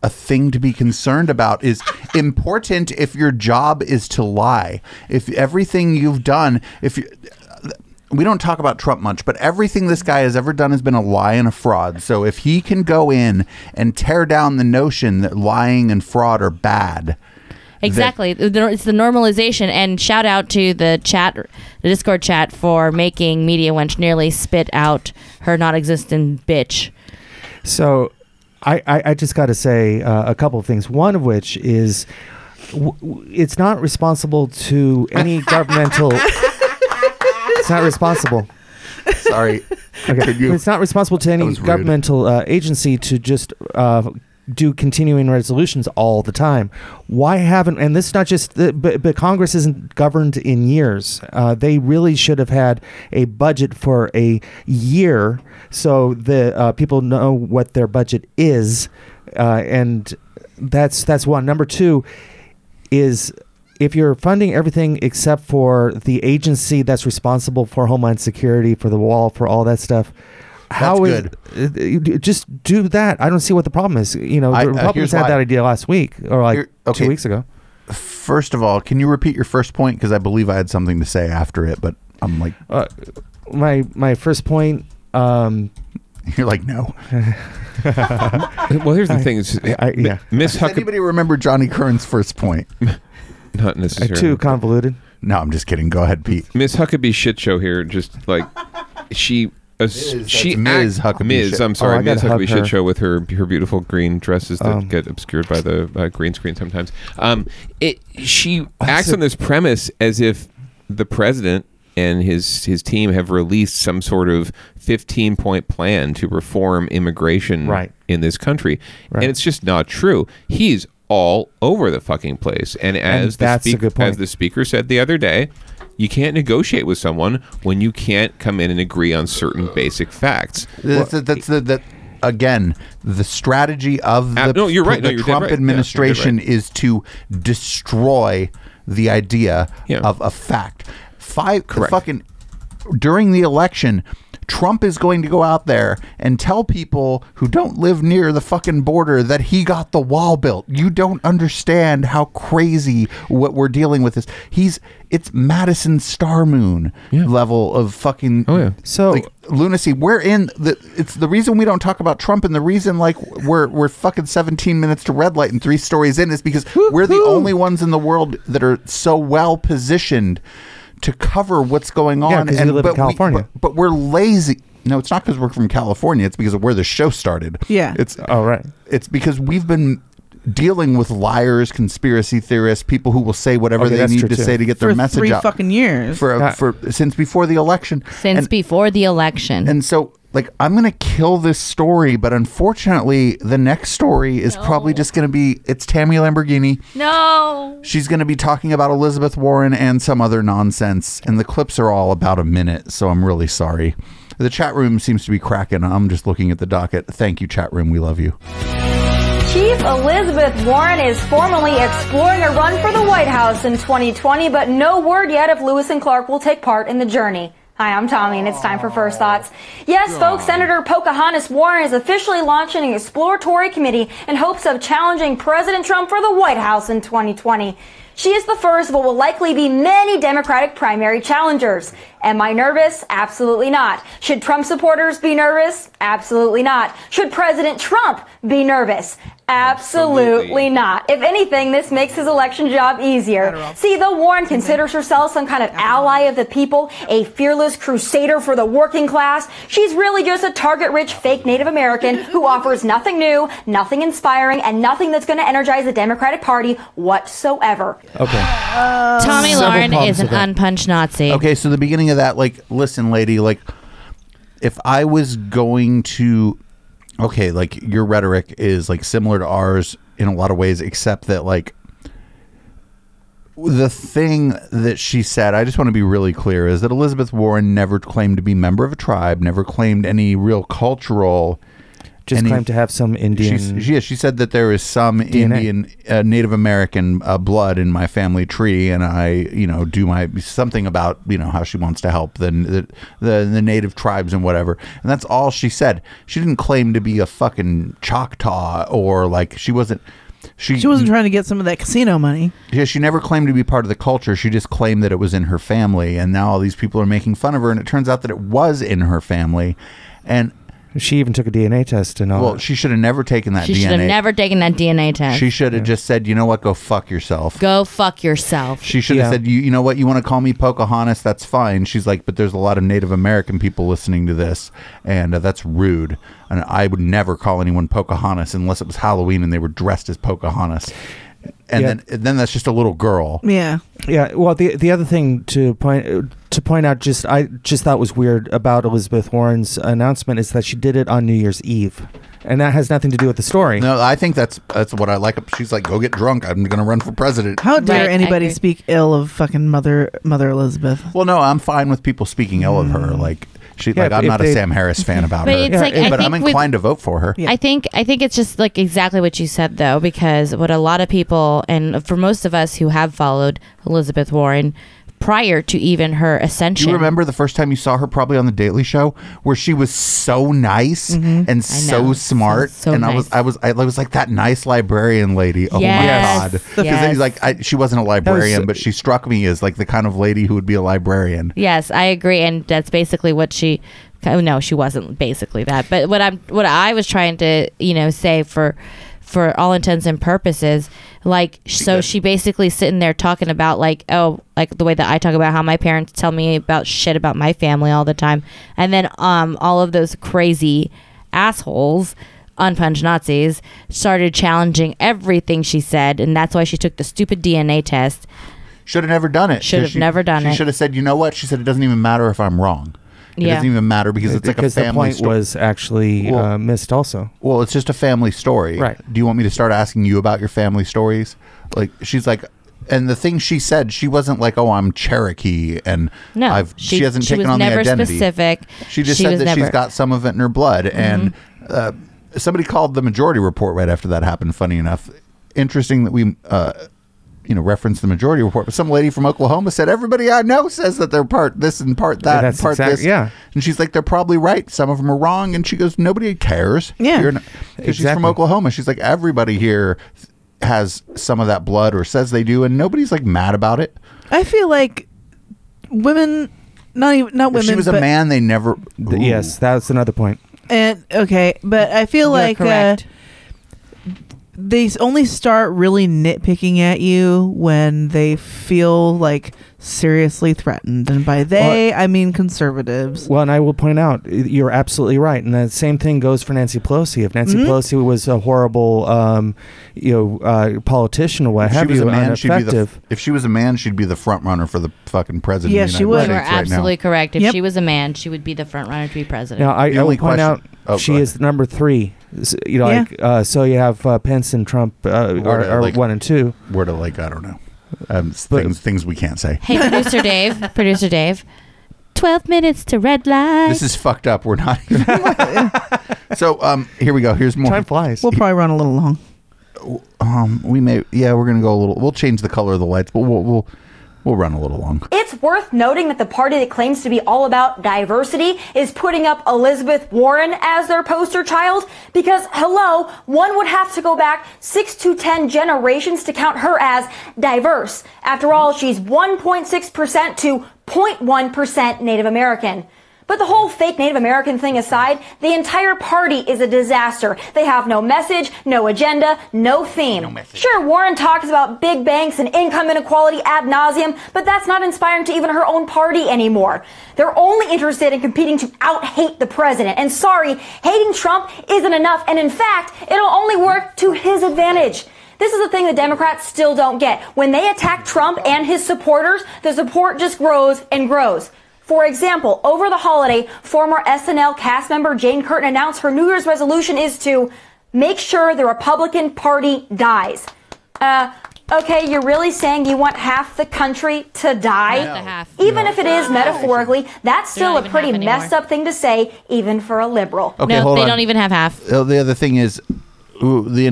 a thing to be concerned about, is important if your job is to lie. If everything you've done, we don't talk about Trump much, but everything this guy has ever done has been a lie and a fraud. So if he can go in and tear down the notion that lying and fraud are bad. Exactly. It's the normalization. And shout out to the Discord chat for making Media Wench nearly spit out her non-existent bitch. So I just got to say a couple of things. One of which is it's not responsible to any governmental... It's not responsible. Sorry. Okay. It's not responsible to any governmental agency to just... do continuing resolutions all the time. Why haven't, and this is not just, but Congress isn't governed in years. They really should have had a budget for a year so the people know what their budget is. And that's one. Number two is if you're funding everything except for the agency that's responsible for Homeland Security, for the wall, for all that stuff, how is it, just do that. I don't see what the problem is. You know, the Republicans had that idea last week or 2 weeks ago. First of all, can you repeat your first point? Because I believe I had something to say after it, but I'm like... my first point... You're like, no. Well, here's the thing. Does anybody remember Johnny Kern's first point? Not necessarily. Too convoluted? No, I'm just kidding. Go ahead, Pete. Miss Huckabee's shit show here, just like... she... Ms. Huckabee shit show with her beautiful green dresses that get obscured by the green screen sometimes. She acts on this premise as if the president and his team have released some sort of 15-point plan to reform immigration in this country, and it's just not true. He's all over the fucking place, and as the speaker said the other day. You can't negotiate with someone when you can't come in and agree on certain basic facts. The strategy of the Trump administration is to destroy the idea of a fact. During the election, Trump is going to go out there and tell people who don't live near the fucking border that he got the wall built. You don't understand how crazy what we're dealing with is. It's Madison Star Moon level of fucking lunacy. It's the reason we don't talk about Trump, and the reason we're fucking 17 minutes to red light and three stories in is because we're the only ones in the world that are so well positioned to cover what's going on. Yeah, we live in California. But we're lazy. No, it's not because we're from California. It's because of where the show started. Yeah. It's because we've been dealing with liars, conspiracy theorists, people who will say whatever they need to say to get their message out. For 3 fucking years. Since before the election. And so... I'm going to kill this story, but unfortunately, the next story is probably just going to be, it's Tammy Lamborghini. No. She's going to be talking about Elizabeth Warren and some other nonsense, and the clips are all about a minute, so I'm really sorry. The chat room seems to be cracking. I'm just looking at the docket. Thank you, chat room. We love you. Chief Elizabeth Warren is formally exploring a run for the White House in 2020, but no word yet if Lewis and Clark will take part in the journey. Hi, I'm Tommy, and it's time for First Thoughts. Yes, folks, Senator Pocahontas Warren is officially launching an exploratory committee in hopes of challenging President Trump for the White House in 2020. She is the first of what will likely be many Democratic primary challengers. Am I nervous? Absolutely not. Should Trump supporters be nervous? Absolutely not. Should President Trump be nervous? Absolutely not. If anything, this makes his election job easier. See, though Warren considers herself some kind of ally of the people, a fearless crusader for the working class, she's really just a target-rich fake Native American who offers nothing new, nothing inspiring, and nothing that's going to energize the Democratic Party whatsoever. Okay. Tomi Lahren is an unpunched Nazi. Okay, so the beginning of that, listen, lady, if I was going to... Okay, your rhetoric is similar to ours in a lot of ways, except that the thing that she said, I just want to be really clear, is that Elizabeth Warren never claimed to be a member of a tribe, never claimed any real cultural Just claimed to have some Indian. She said that there is some DNA. Indian, Native American blood in my family tree, and I, do my something about how she wants to help the Native tribes and whatever. And that's all she said. She didn't claim to be a fucking Choctaw or like she wasn't. She wasn't trying to get some of that casino money. Yeah, she never claimed to be part of the culture. She just claimed that it was in her family, and now all these people are making fun of her. And it turns out that it was in her family, and. She even took a DNA test and all. Well, she should have never taken that DNA. She should have never taken that DNA test. She should have just said, you know what, go fuck yourself. Go fuck yourself. She should have said, you know what, you want to call me Pocahontas, that's fine. She's like, but there's a lot of Native American people listening to this, and that's rude. And I would never call anyone Pocahontas unless it was Halloween and they were dressed as Pocahontas. And then that's just a little girl. Yeah. Yeah. Well, the other thing to point out, I just thought was weird about Elizabeth Warren's announcement is that she did it on New Year's Eve, and that has nothing to do with the story. No, I think that's what I like. She's like, go get drunk. I'm going to run for president. How dare anybody speak ill of fucking Mother Elizabeth? Well, no, I'm fine with people speaking ill of her. Like. I'm not a Sam Harris fan about her, but I'm inclined to vote for her. Yeah. I think it's just like exactly what you said, though, because what a lot of people and for most of us who have followed Elizabeth Warren prior to even her ascension. Do you remember the first time you saw her probably on The Daily Show where she was so nice and so smart? So and nice. I was like that nice librarian lady. Oh, my God. Because he's like, she wasn't a librarian, but she struck me as like the kind of lady who would be a librarian. Yes, I agree. And that's basically what she... No, she wasn't basically that. But what I was trying to, say for all intents and purposes, like, she basically sitting there talking about like, oh, like the way that I talk about how my parents tell me about shit about my family all the time. And then all of those crazy assholes, unpunched Nazis, started challenging everything she said. And that's why she took the stupid DNA test. Should have never done it. She should have said, you know what? She said, it doesn't even matter if I'm wrong. It doesn't even matter because it's because like a family story. The point was actually missed also. Well, it's just a family story. Right. Do you want me to start asking you about your family stories? Like, she's like, and the thing she said, she wasn't like, oh, I'm Cherokee and she hasn't taken on the identity. She was never specific. She just said that she's got some of it in her blood. And somebody called the Majority Report right after that happened, funny enough. Interesting that we... reference the Majority Report. But some lady from Oklahoma said, everybody I know says that they're part this and part that and part this. Yeah. And she's like, they're probably right. Some of them are wrong. And she goes, nobody cares. Yeah. She's from Oklahoma. She's like, everybody here has some of that blood or says they do. And nobody's like mad about it. I feel like women, not women. If she was a man, they never. Yes, that's another point. And okay. But I feel like. Correct. They only start really nitpicking at you when they feel like seriously threatened, and by they I mean conservatives. Well, and I will point out, you're absolutely right, and the same thing goes for Nancy Pelosi. If Nancy Pelosi was a horrible, politician or what have you, ineffective. If she was a man, she'd be the front runner for the fucking president. Yeah, she would. You're absolutely correct. If she was a man, she would be the front runner to be president. Now, I will point out she is number 3. So you have Pence and Trump are like, 1 and 2. Where to like I don't know things we can't say. Hey, producer Dave, 12 minutes to red light. This is fucked up. We're not. So here we go. Here's more. Time flies. We'll probably run a little long. We may. Yeah, we're gonna go a little. We'll change the color of the lights, but we'll run a little long. It's worth noting that the party that claims to be all about diversity is putting up Elizabeth Warren as their poster child because, hello, one would have to go back 6 to 10 generations to count her as diverse. After all, she's 1.6% to 0.1% Native American. But the whole fake Native American thing aside, the entire party is a disaster. They have no message, no agenda, no theme. No message. Sure, Warren talks about big banks and income inequality ad nauseum, but that's not inspiring to even her own party anymore. They're only interested in competing to out-hate the president. And sorry, hating Trump isn't enough. And in fact, it'll only work to his advantage. This is the thing the Democrats still don't get. When they attack Trump and his supporters, the support just grows and grows. For example, over the holiday, former SNL cast member Jane Curtin announced her New Year's resolution is to make sure the Republican Party dies. Okay, you're really saying you want half the country to die? No, half. Even if it is metaphorically, that's still a pretty messed up thing to say, even for a liberal. Okay, no, they don't even have half. The other thing is, the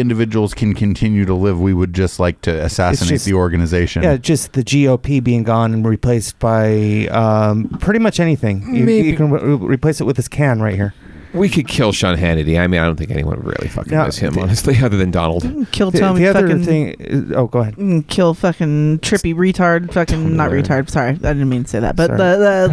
individuals can continue to live. We would just like to assassinate the organization. Yeah, just the GOP being gone and replaced by pretty much anything. You can replace it with this can right here. We could kill Sean Hannity. I mean, I don't think anyone really fucking knows him, honestly, other than Donald. Kill Tommy. The other thing is, go ahead. Kill fucking trippy retard. Fucking not retard. Sorry, I didn't mean to say that. But the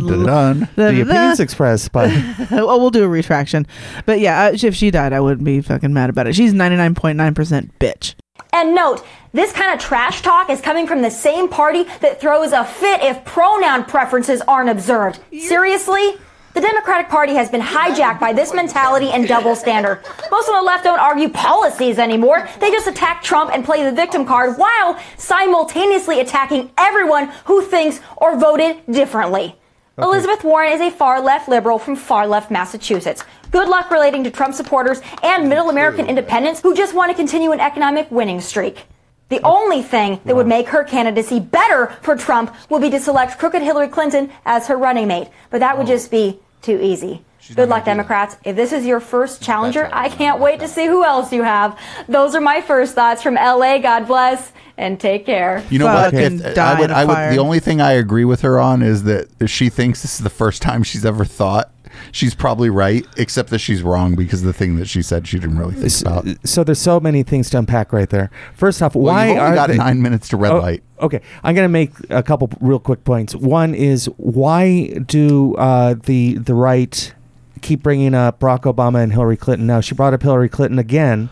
opinions expressed by. Oh, we'll do a retraction. But yeah, if she died, I wouldn't be fucking mad about it. She's 99.9% bitch. And note, this kind of trash talk is coming from the same party that throws a fit if pronoun preferences aren't observed. Seriously? The Democratic Party has been hijacked by this mentality and double standard. Most on the left don't argue policies anymore. They just attack Trump and play the victim card while simultaneously attacking everyone who thinks or voted differently. Okay. Elizabeth Warren is a far-left liberal from far-left Massachusetts. Good luck relating to Trump supporters and middle American independents who just want to continue an economic winning streak. The only thing that would make her candidacy better for Trump would be to select crooked Hillary Clinton as her running mate. But that would just be too easy. Good luck, Democrats. If this is your first challenger, I can't wait to see who else you have. Those are my first thoughts from LA. God bless and take care. You know what? The only thing I agree with her on is that if she thinks this is the first time she's ever thought, she's probably right, except that she's wrong because the thing that she said she didn't really think about. So there's so many things to unpack right there. First off, why are we got 9 minutes to red light? Okay, I'm going to make a couple real quick points. One is, why do the right keep bringing up Barack Obama and Hillary Clinton? Now she brought up Hillary Clinton again,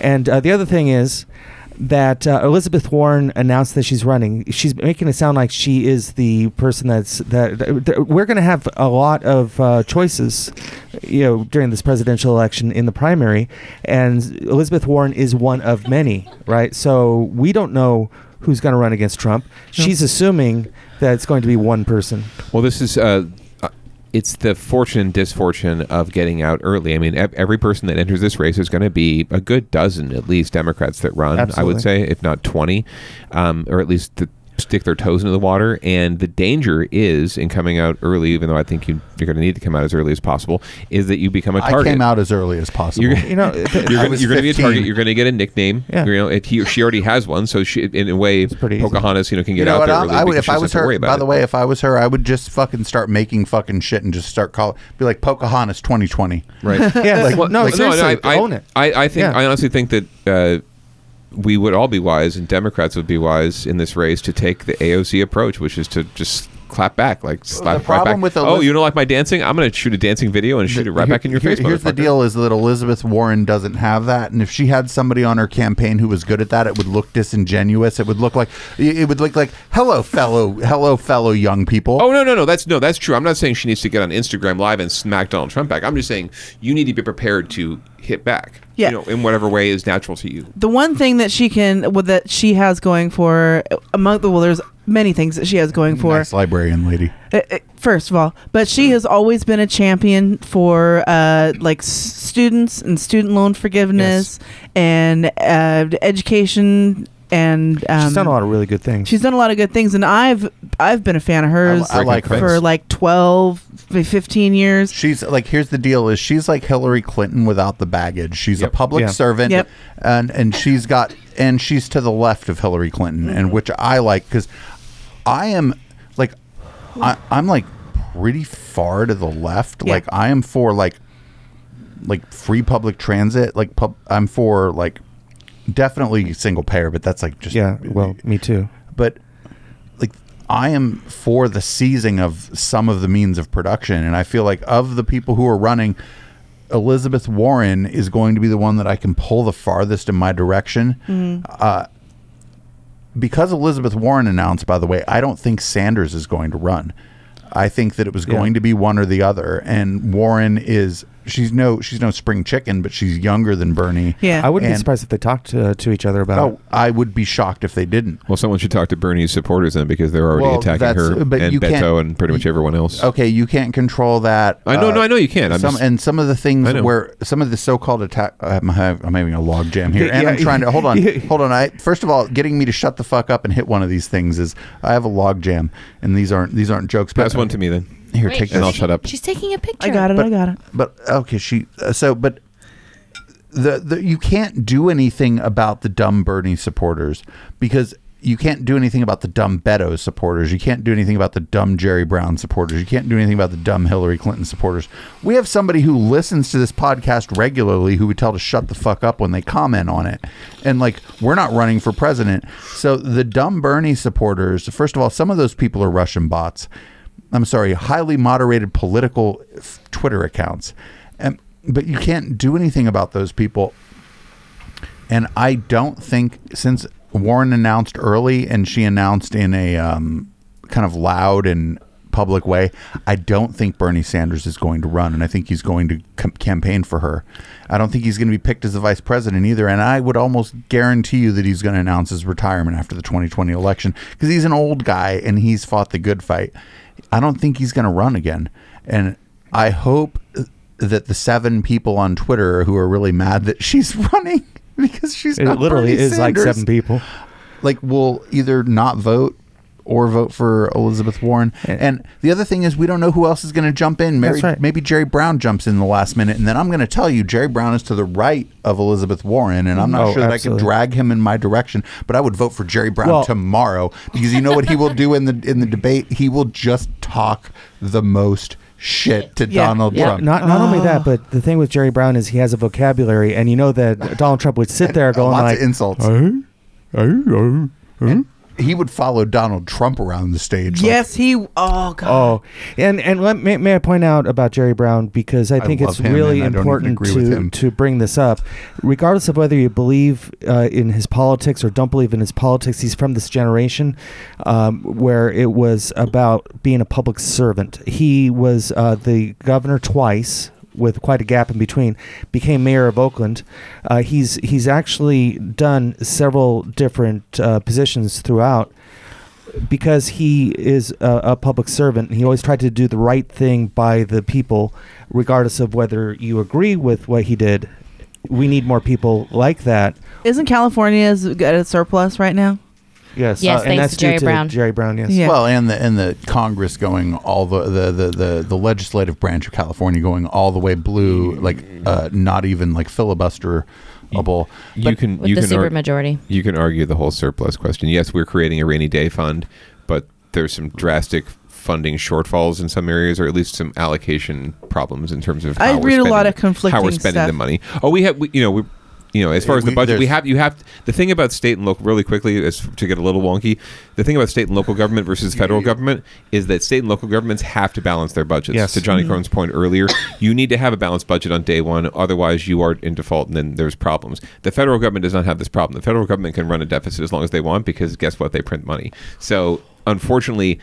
and the other thing is that Elizabeth Warren announced that she's running. She's making it sound like she is the person that we're going to have a lot of choices, during this presidential election in the primary, and Elizabeth Warren is one of many, right? So we don't know who's going to run against Trump. She's assuming that it's going to be one person. Well, this is it's the fortune and disfortune of getting out early. I mean, every person that enters this race is going to be a good dozen, at least, Democrats that run. Absolutely. I would say, if not 20, or at least stick their toes into the water. And the danger is, in coming out early, even though I think you're going to need to come out as early as possible, is that you become a target. I came out as early as possible. You're going to be a target. You're going to get a nickname. Yeah. If she already has one, so she, in a way, Pocahontas, can get out there early. If I was her, by the way, if I was her, I would just fucking start making fucking shit and just start calling, be like Pocahontas 2020. Right. Yeah. Seriously, own it. I honestly think that we would all be wise, and Democrats would be wise in this race, to take the AOC approach, which is to just clap back, you don't like my dancing? I'm going to shoot a dancing video and shoot it right back in your face. Here's the deal: is that Elizabeth Warren doesn't have that, and if she had somebody on her campaign who was good at that, it would look disingenuous. It would look like hello fellow young people. Oh no, that's true. I'm not saying she needs to get on Instagram Live and smack Donald Trump back. I'm just saying you need to be prepared to hit back. Yeah. In whatever way is natural to you. The one thing that that she has going for, among the, well, there's many things that she has going for. Nice librarian lady. First of all, but she has always been a champion for students and student loan forgiveness and education. And she's done a lot of really good things. She's done a lot of good things, and I've been a fan of hers for 12, 15 years. She's like, here's the deal: is she's like Hillary Clinton without the baggage. She's a public servant, and she's got, and she's to the left of Hillary Clinton, and which I like, because I am like, I'm like pretty far to the left. Yeah. Like I am for like free public transit. Like I'm for definitely single payer, but that's me too. But I am for the seizing of some of the means of production, and I feel like of the people who are running, Elizabeth Warren is going to be the one that I can pull the farthest in my direction. Mm-hmm. Because Elizabeth Warren announced, by the way, I don't think Sanders is going to run. I think that it was going to be one or the other, and Warren is she's no spring chicken, but she's younger than Bernie. Yeah, I wouldn't be surprised if they talked to each other about it. I would be shocked if they didn't. Well, someone should talk to Bernie's supporters then, because they're already attacking her and Beto and pretty much everyone else. Okay, you can't control that. I know you can't. Some of the things where some of the so-called attack. I'm having a log jam here, and I'm trying to hold on. First of all, getting me to shut the fuck up and hit one of these things is I have a log jam, and these aren't jokes. Pass one to me then. Here, wait, take this. And I'll shut up. She's taking a picture. I got it. But okay, you can't do anything about the dumb Bernie supporters, because you can't do anything about the dumb Beto supporters. You can't do anything about the dumb Jerry Brown supporters. You can't do anything about the dumb Hillary Clinton supporters. We have somebody who listens to this podcast regularly who we tell to shut the fuck up when they comment on it. And like, we're not running for president. So the dumb Bernie supporters, first of all, some of those people are Russian bots. I'm sorry, highly moderated political Twitter accounts. But you can't do anything about those people. And I don't think, since Warren announced early and she announced in a kind of loud and public way, I don't think Bernie Sanders is going to run. And I think he's going to campaign for her. I don't think he's going to be picked as the vice president either. And I would almost guarantee you that he's going to announce his retirement after the 2020 election, because he's an old guy and he's fought the good fight. I don't think he's going to run again. And I hope that the 7 people on Twitter who are really mad that she's running, because she's not literally Bernie Sanders, like 7 people, like, will either not vote or vote for Elizabeth Warren. And the other thing is, we don't know who else is going to jump in. Maybe Jerry Brown jumps in the last minute. And then I'm going to tell you, Jerry Brown is to the right of Elizabeth Warren. And I'm not sure that absolutely. I can drag him in my direction. But I would vote for Jerry Brown tomorrow, because you know what he will do in the debate? He will just talk the most shit to Donald Trump. Not only that, but the thing with Jerry Brown is he has a vocabulary. And you know that Donald Trump would sit there going lots of insults. He would follow Donald Trump around the stage. Yes, oh, God. Oh, and may I point out about Jerry Brown, because I think it's really important to bring this up. Regardless of whether you believe in his politics or don't believe in his politics, he's from this generation where it was about being a public servant. He was the governor twice, with quite a gap in between, became mayor of Oakland. He's actually done several different positions throughout, because he is a public servant, and he always tried to do the right thing by the people, regardless of whether you agree with what he did. We need more people like that. Isn't California at a surplus right now? Yes, and that's due to Jerry Brown. Yes, yeah. Well, and the Congress going all the legislative branch of California going all the way blue, like not even like filibusterable. You can argue the whole surplus question. Yes, we're creating a rainy day fund, but there's some drastic funding shortfalls in some areas, or at least some allocation problems in terms of. I read a lot of conflicting how we're spending the money. Oh, as far as the budget, the thing about state and local, really quickly, is to get a little wonky. The thing about state and local government versus federal government is that state and local governments have to balance their budgets. Yes. To Johnny Korn's point earlier, you need to have a balanced budget on day one. Otherwise, you are in default, and then there's problems. The federal government does not have this problem. The federal government can run a deficit as long as they want, because guess what? They print money. So, unfortunately,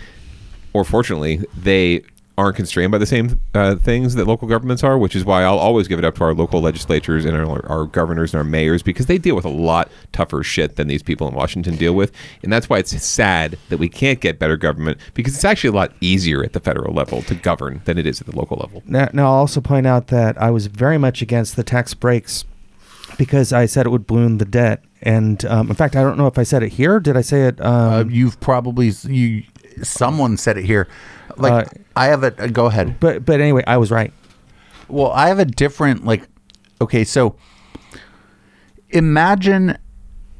or fortunately, they aren't constrained by the same things that local governments are, which is why I'll always give it up to our local legislatures and our governors and our mayors, because they deal with a lot tougher shit than these people in Washington deal with. And that's why it's sad that we can't get better government, because it's actually a lot easier at the federal level to govern than it is at the local level. Now I'll also point out that I was very much against the tax breaks, because I said it would balloon the debt. And in fact, I don't know if I said it here. Did I say it? Someone said it here. Like I have a go ahead. But anyway, I was right. Well, I have a different so imagine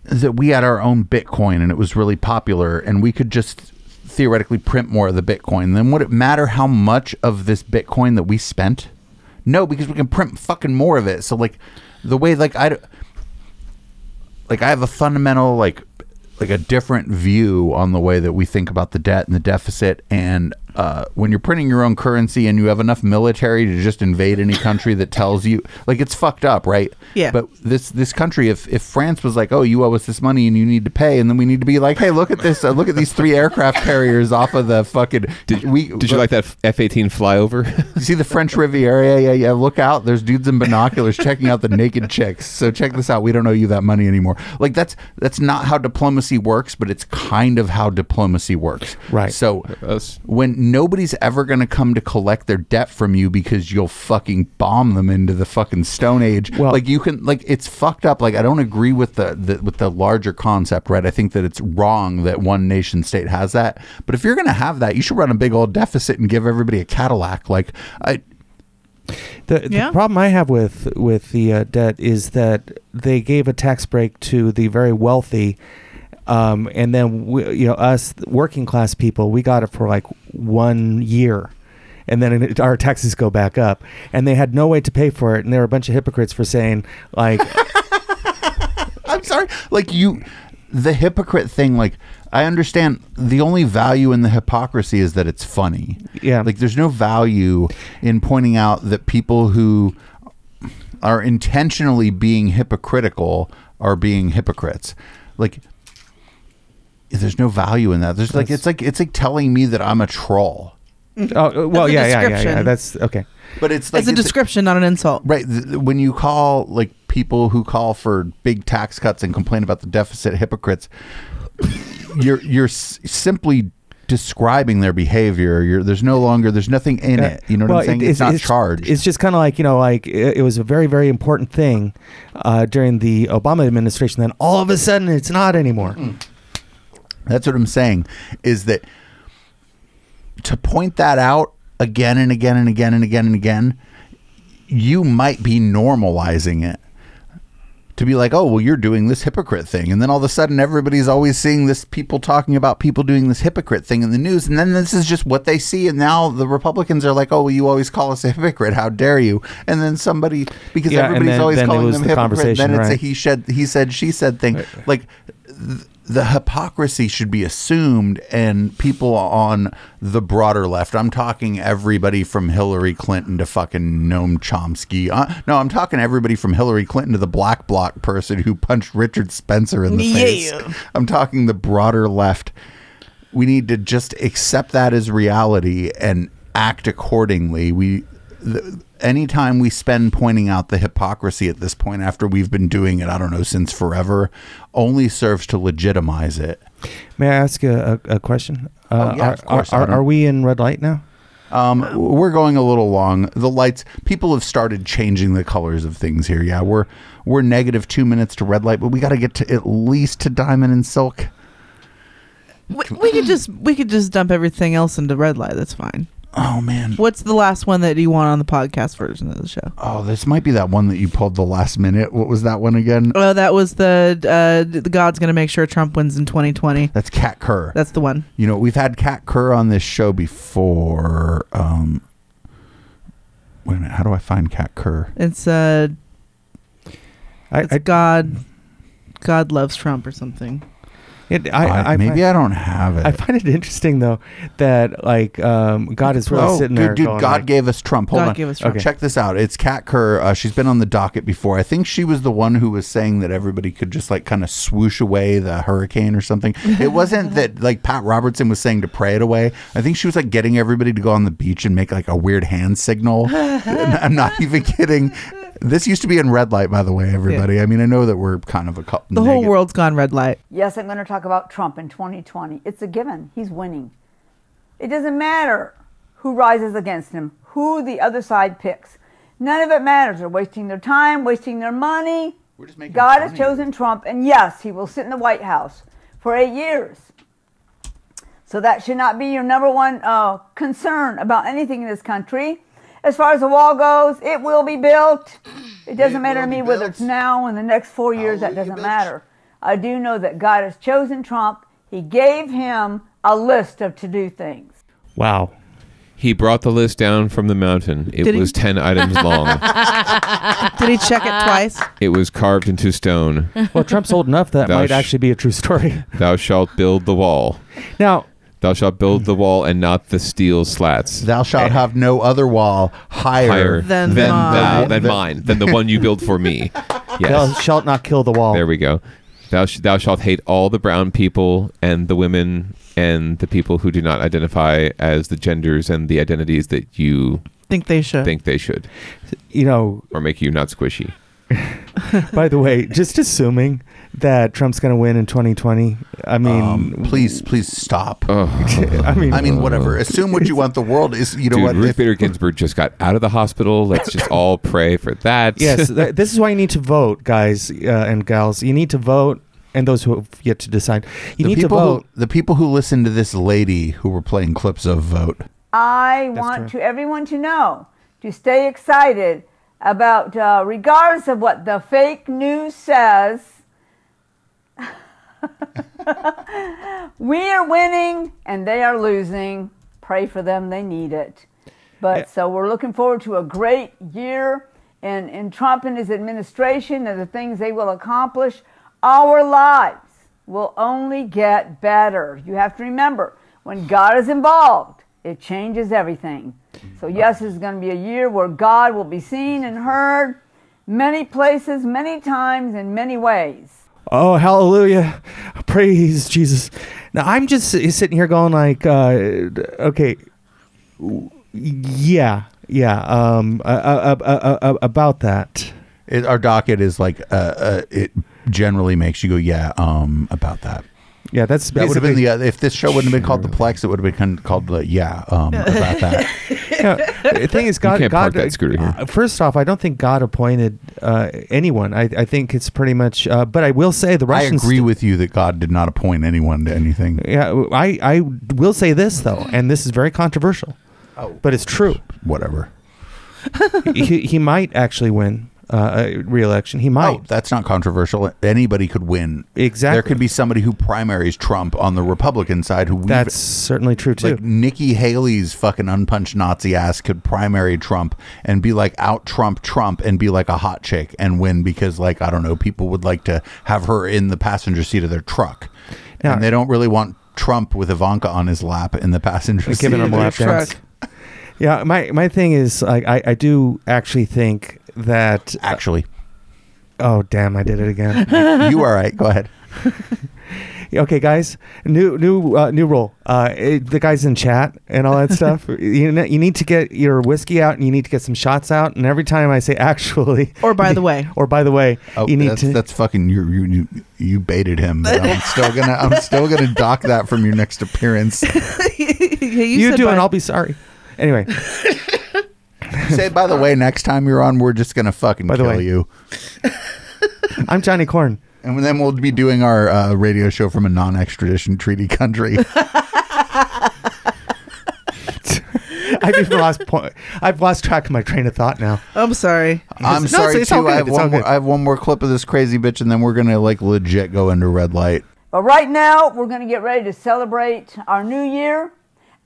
that we had our own Bitcoin and it was really popular, and we could just theoretically print more of the Bitcoin. Then would it matter how much of this Bitcoin that we spent? No, because we can print fucking more of it. So I have a fundamental like a different view on the way that we think about the debt and the deficit and when you're printing your own currency and you have enough military to just invade any country that tells you, like, it's fucked up, right? Yeah. But this country, if France was like, oh, you owe us this money and you need to pay, and then we need to be like, hey, look at this, look at these 3 aircraft carriers off of the fucking. Did you like that F-18 flyover? You see the French Riviera? Yeah. Look out! There's dudes in binoculars checking out the naked chicks. So check this out. We don't owe you that money anymore. Like that's not how diplomacy works, but it's kind of how diplomacy works. Right. So when nobody's ever going to come to collect their debt from you because you'll fucking bomb them into the fucking Stone Age. Well, like you can, like, it's fucked up. Like I don't agree with the larger concept, right? I think that it's wrong that one nation state has that. But if you're going to have that, you should run a big old deficit and give everybody a Cadillac. Like The problem I have with the debt is that they gave a tax break to the very wealthy, and then us working class people, we got it for like 1 year, and then our taxes go back up, and they had no way to pay for it, and there were a bunch of hypocrites for saying like, I'm sorry, like the hypocrite thing, like. I understand the only value in the hypocrisy is that it's funny. Yeah. Like there's no value in pointing out that people who are intentionally being hypocritical are being hypocrites. Like there's no value in that. There's like it's like telling me that I'm a troll. Oh, well, yeah. That's okay. But it's like it's a description, not an insult. Right. When you call like people who call for big tax cuts and complain about the deficit hypocrites, you're simply describing their behavior. There's nothing in it. You know what I'm saying? It's not charged. It's just kind of like, like it was a very, very important thing during the Obama administration. Then all of a sudden it's not anymore. That's what I'm saying, is that to point that out again and again and again and again and again, you might be normalizing it. To be like, oh, well, you're doing this hypocrite thing. And then all of a sudden, everybody's always seeing this people talking about people doing this hypocrite thing in the news. And then this is just what they see. And now the Republicans are like, oh, well, you always call us a hypocrite. How dare you? And then somebody, because everybody's always calling them hypocrite. Then it's a he said, she said thing. Right. Like the hypocrisy should be assumed. And people on the broader left, I'm talking everybody from Hillary Clinton to fucking Noam Chomsky. No, I'm talking everybody from Hillary Clinton to the black bloc person who punched Richard Spencer in the face. I'm talking the broader left. We need to just accept that as reality and act accordingly. Anytime we spend pointing out the hypocrisy at this point, after we've been doing it, I don't know, since forever, only serves to legitimize it. May I ask a question? Of course. Are we in red light now? We're going a little long. The lights, people have started changing the colors of things here. Yeah, we're negative 2 minutes to red light, but we got to get to at least to Diamond and Silk. We could just dump everything else into red light. That's fine. Oh, man. What's the last one that you want on the podcast version of the show? Oh, this might be that one that you pulled the last minute. What was that one again? Oh, that was the God's going to make sure Trump wins in 2020. That's Kat Kerr. That's the one. You know, we've had Kat Kerr on this show before. Wait a minute. How do I find Kat Kerr? It's God loves Trump or something. I don't have it. I find it interesting though that like God is really sitting there. Dude, going, God like, gave us Trump. Hold on. Gave us Trump. Okay. Check this out. It's Kat Kerr. She's been on the docket before. I think she was the one who was saying that everybody could just like kind of swoosh away the hurricane or something. It wasn't that like Pat Robertson was saying to pray it away. I think she was like getting everybody to go on the beach and make like a weird hand signal. I'm not even kidding. This used to be in red light, by the way, everybody. Yeah. I mean, I know that we're kind of a couple. The whole world's gone red light. Yes, I'm going to talk about Trump in 2020. It's a given. He's winning. It doesn't matter who rises against him, who the other side picks. None of it matters. They're wasting their time, wasting their money. We're just making God has chosen Trump, and yes, he will sit in the White House for 8 years. So that should not be your number one concern about anything in this country. As far as the wall goes, it will be built. It doesn't matter to me whether it's now or in the next 4 years. That doesn't matter. I do know that God has chosen Trump. He gave him a list of to-do things. Wow. He brought the list down from the mountain. It was 10 items long. Did he check it twice? It was carved into stone. Well, Trump's old enough that might actually be a true story. Thou shalt build the wall. Now... Thou shalt build the wall and not the steel slats. Thou shalt have no other wall higher than mine, than the one you build for me. Yes. Thou shalt not kill the wall. There we go. Thou shalt hate all the brown people and the women and the people who do not identify as the genders and the identities that you think they should. You know, or make you not squishy. By the way, just assuming that Trump's going to win in 2020. I mean, please stop. I mean, whatever. Assume what you want. The world is, you know, dude, what? Ruth Bader Ginsburg just got out of the hospital. Let's just all pray for that. Yes, this is why you need to vote, guys and gals. You need to vote, and those who have yet to decide. The people who listen to this lady who were playing clips of vote. I want everyone to know to stay excited about, regardless of what the fake news says, we are winning and they are losing. Pray for them. They need it. So we're looking forward to a great year and Trump and his administration and the things they will accomplish. Our lives will only get better. You have to remember, when God is involved, it changes everything. So yes, this is going to be a year where God will be seen and heard many places, many times, in many ways. Oh, hallelujah. Praise Jesus. Now, I'm just sitting here going like, okay, yeah, about that. Our docket is like, it generally makes you go, yeah, about that. Yeah, that would have been if this show wouldn't have been called The Plex, it would have been called about that. Yeah, the thing is, God, that scooter here. First off, I don't think God appointed anyone. I think it's pretty much. But I will say the Russians. I agree with you that God did not appoint anyone to anything. Yeah, I will say this though, and this is very controversial. Oh, but it's true. Whatever. he might actually win. Re-election. He might. Oh, that's not controversial. Anybody could win. Exactly. There could be somebody who primaries Trump on the Republican side. That's certainly true too. Like Nikki Haley's fucking unpunched Nazi ass could primary Trump and be like out Trump and be like a hot chick and win because, like, I don't know, people would like to have her in the passenger seat of their truck. Now, and they don't really want Trump with Ivanka on his lap in the passenger seat of their truck. Yeah, my thing is, like, I do actually think that oh damn, I did it again. You all right, go ahead. Okay guys, new rule, the guys in chat and all that stuff, you need to get your whiskey out and you need to get some shots out, and every time I say actually or by the way you need to, that's fucking you baited him. I'm still gonna dock that from your next appearance. You do, and I'll be sorry anyway. Say, by the way, next time you're on, we're just going to fucking kill you. I'm Johnny Korn. And then we'll be doing our radio show from a non-extradition treaty country. I've lost track of my train of thought now. I'm sorry. I'm sorry, too. I have one more clip of this crazy bitch, and then we're going to, like, legit go into red light. But right now, we're going to get ready to celebrate our new year.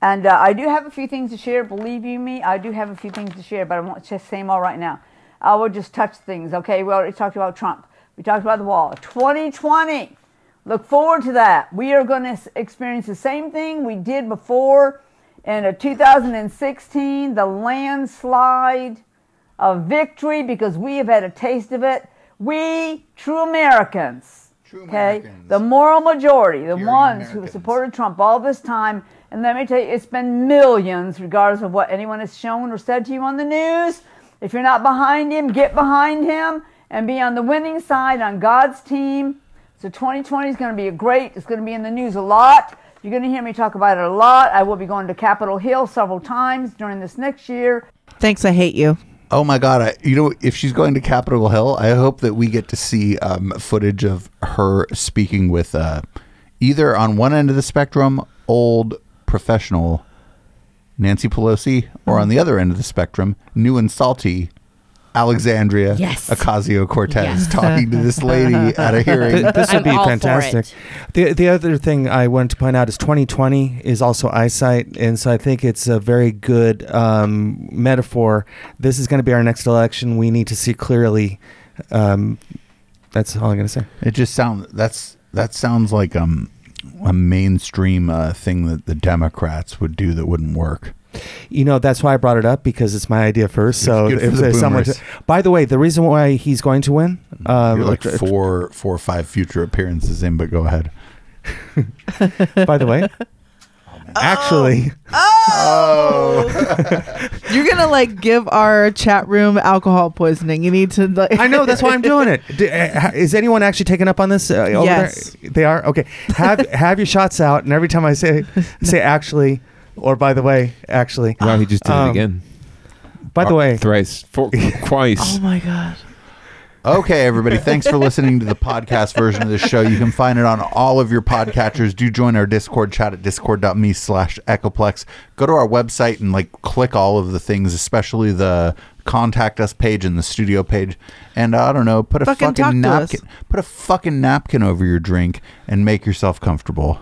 And I do have a few things to share. Believe you me, I do have a few things to share, but I won't just say them all right now. I will just touch things, okay? We already talked about Trump. We talked about the wall. 2020, look forward to that. We are going to experience the same thing we did before in 2016, the landslide of victory, because we have had a taste of it. We, true Americans. The moral majority, the ones who supported Trump all this time. And let me tell you, it's been millions, regardless of what anyone has shown or said to you on the news. If you're not behind him, get behind him and be on the winning side, on God's team. So 2020 is going to be it's going to be in the news a lot. You're going to hear me talk about it a lot. I will be going to Capitol Hill several times during this next year. Thanks, I hate you. Oh my God. If she's going to Capitol Hill, I hope that we get to see footage of her speaking with either on one end of the spectrum, old professional Nancy Pelosi, or on the other end of the spectrum, new and salty Alexandria Ocasio-Cortez talking to this lady at a hearing. This would be fantastic. The other thing I wanted to point out is 2020 is also eyesight, and so I think it's a very good metaphor. This is going to be our next election. We need to see clearly. That's all I'm going to say. That sounds like a mainstream thing that the Democrats would do that wouldn't work. You know, that's why I brought it up, because it's my idea first. So if there's someone to, by the way, the reason why he's going to win, four or five future appearances in, but go ahead. By the way, you're gonna like give our chat room alcohol poisoning. You need to like I know, that's why I'm doing it. Is anyone actually taking up on this? Yes, there? They are. Okay, have your shots out, and every time I say actually or by the way, actually. Wow, he just did it again. By the way, thrice, twice. Oh my god. Okay, everybody, thanks for listening to the podcast version of this show. You can find it on all of your podcatchers. Do join our Discord chat at discord.me/Echoplex. Go to our website and like click all of the things, especially the contact us page and the studio page. And I don't know, put a fucking napkin. Put a fucking napkin over your drink and make yourself comfortable.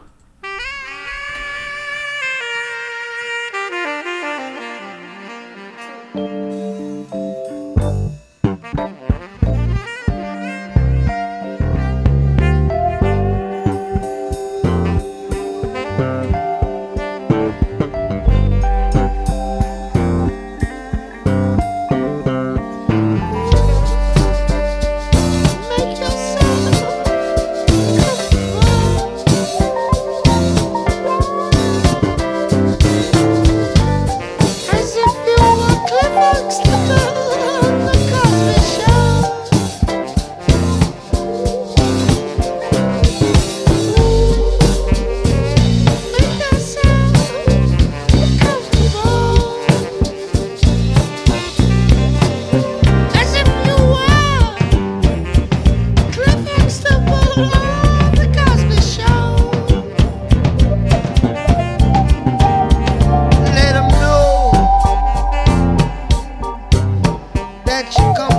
That you come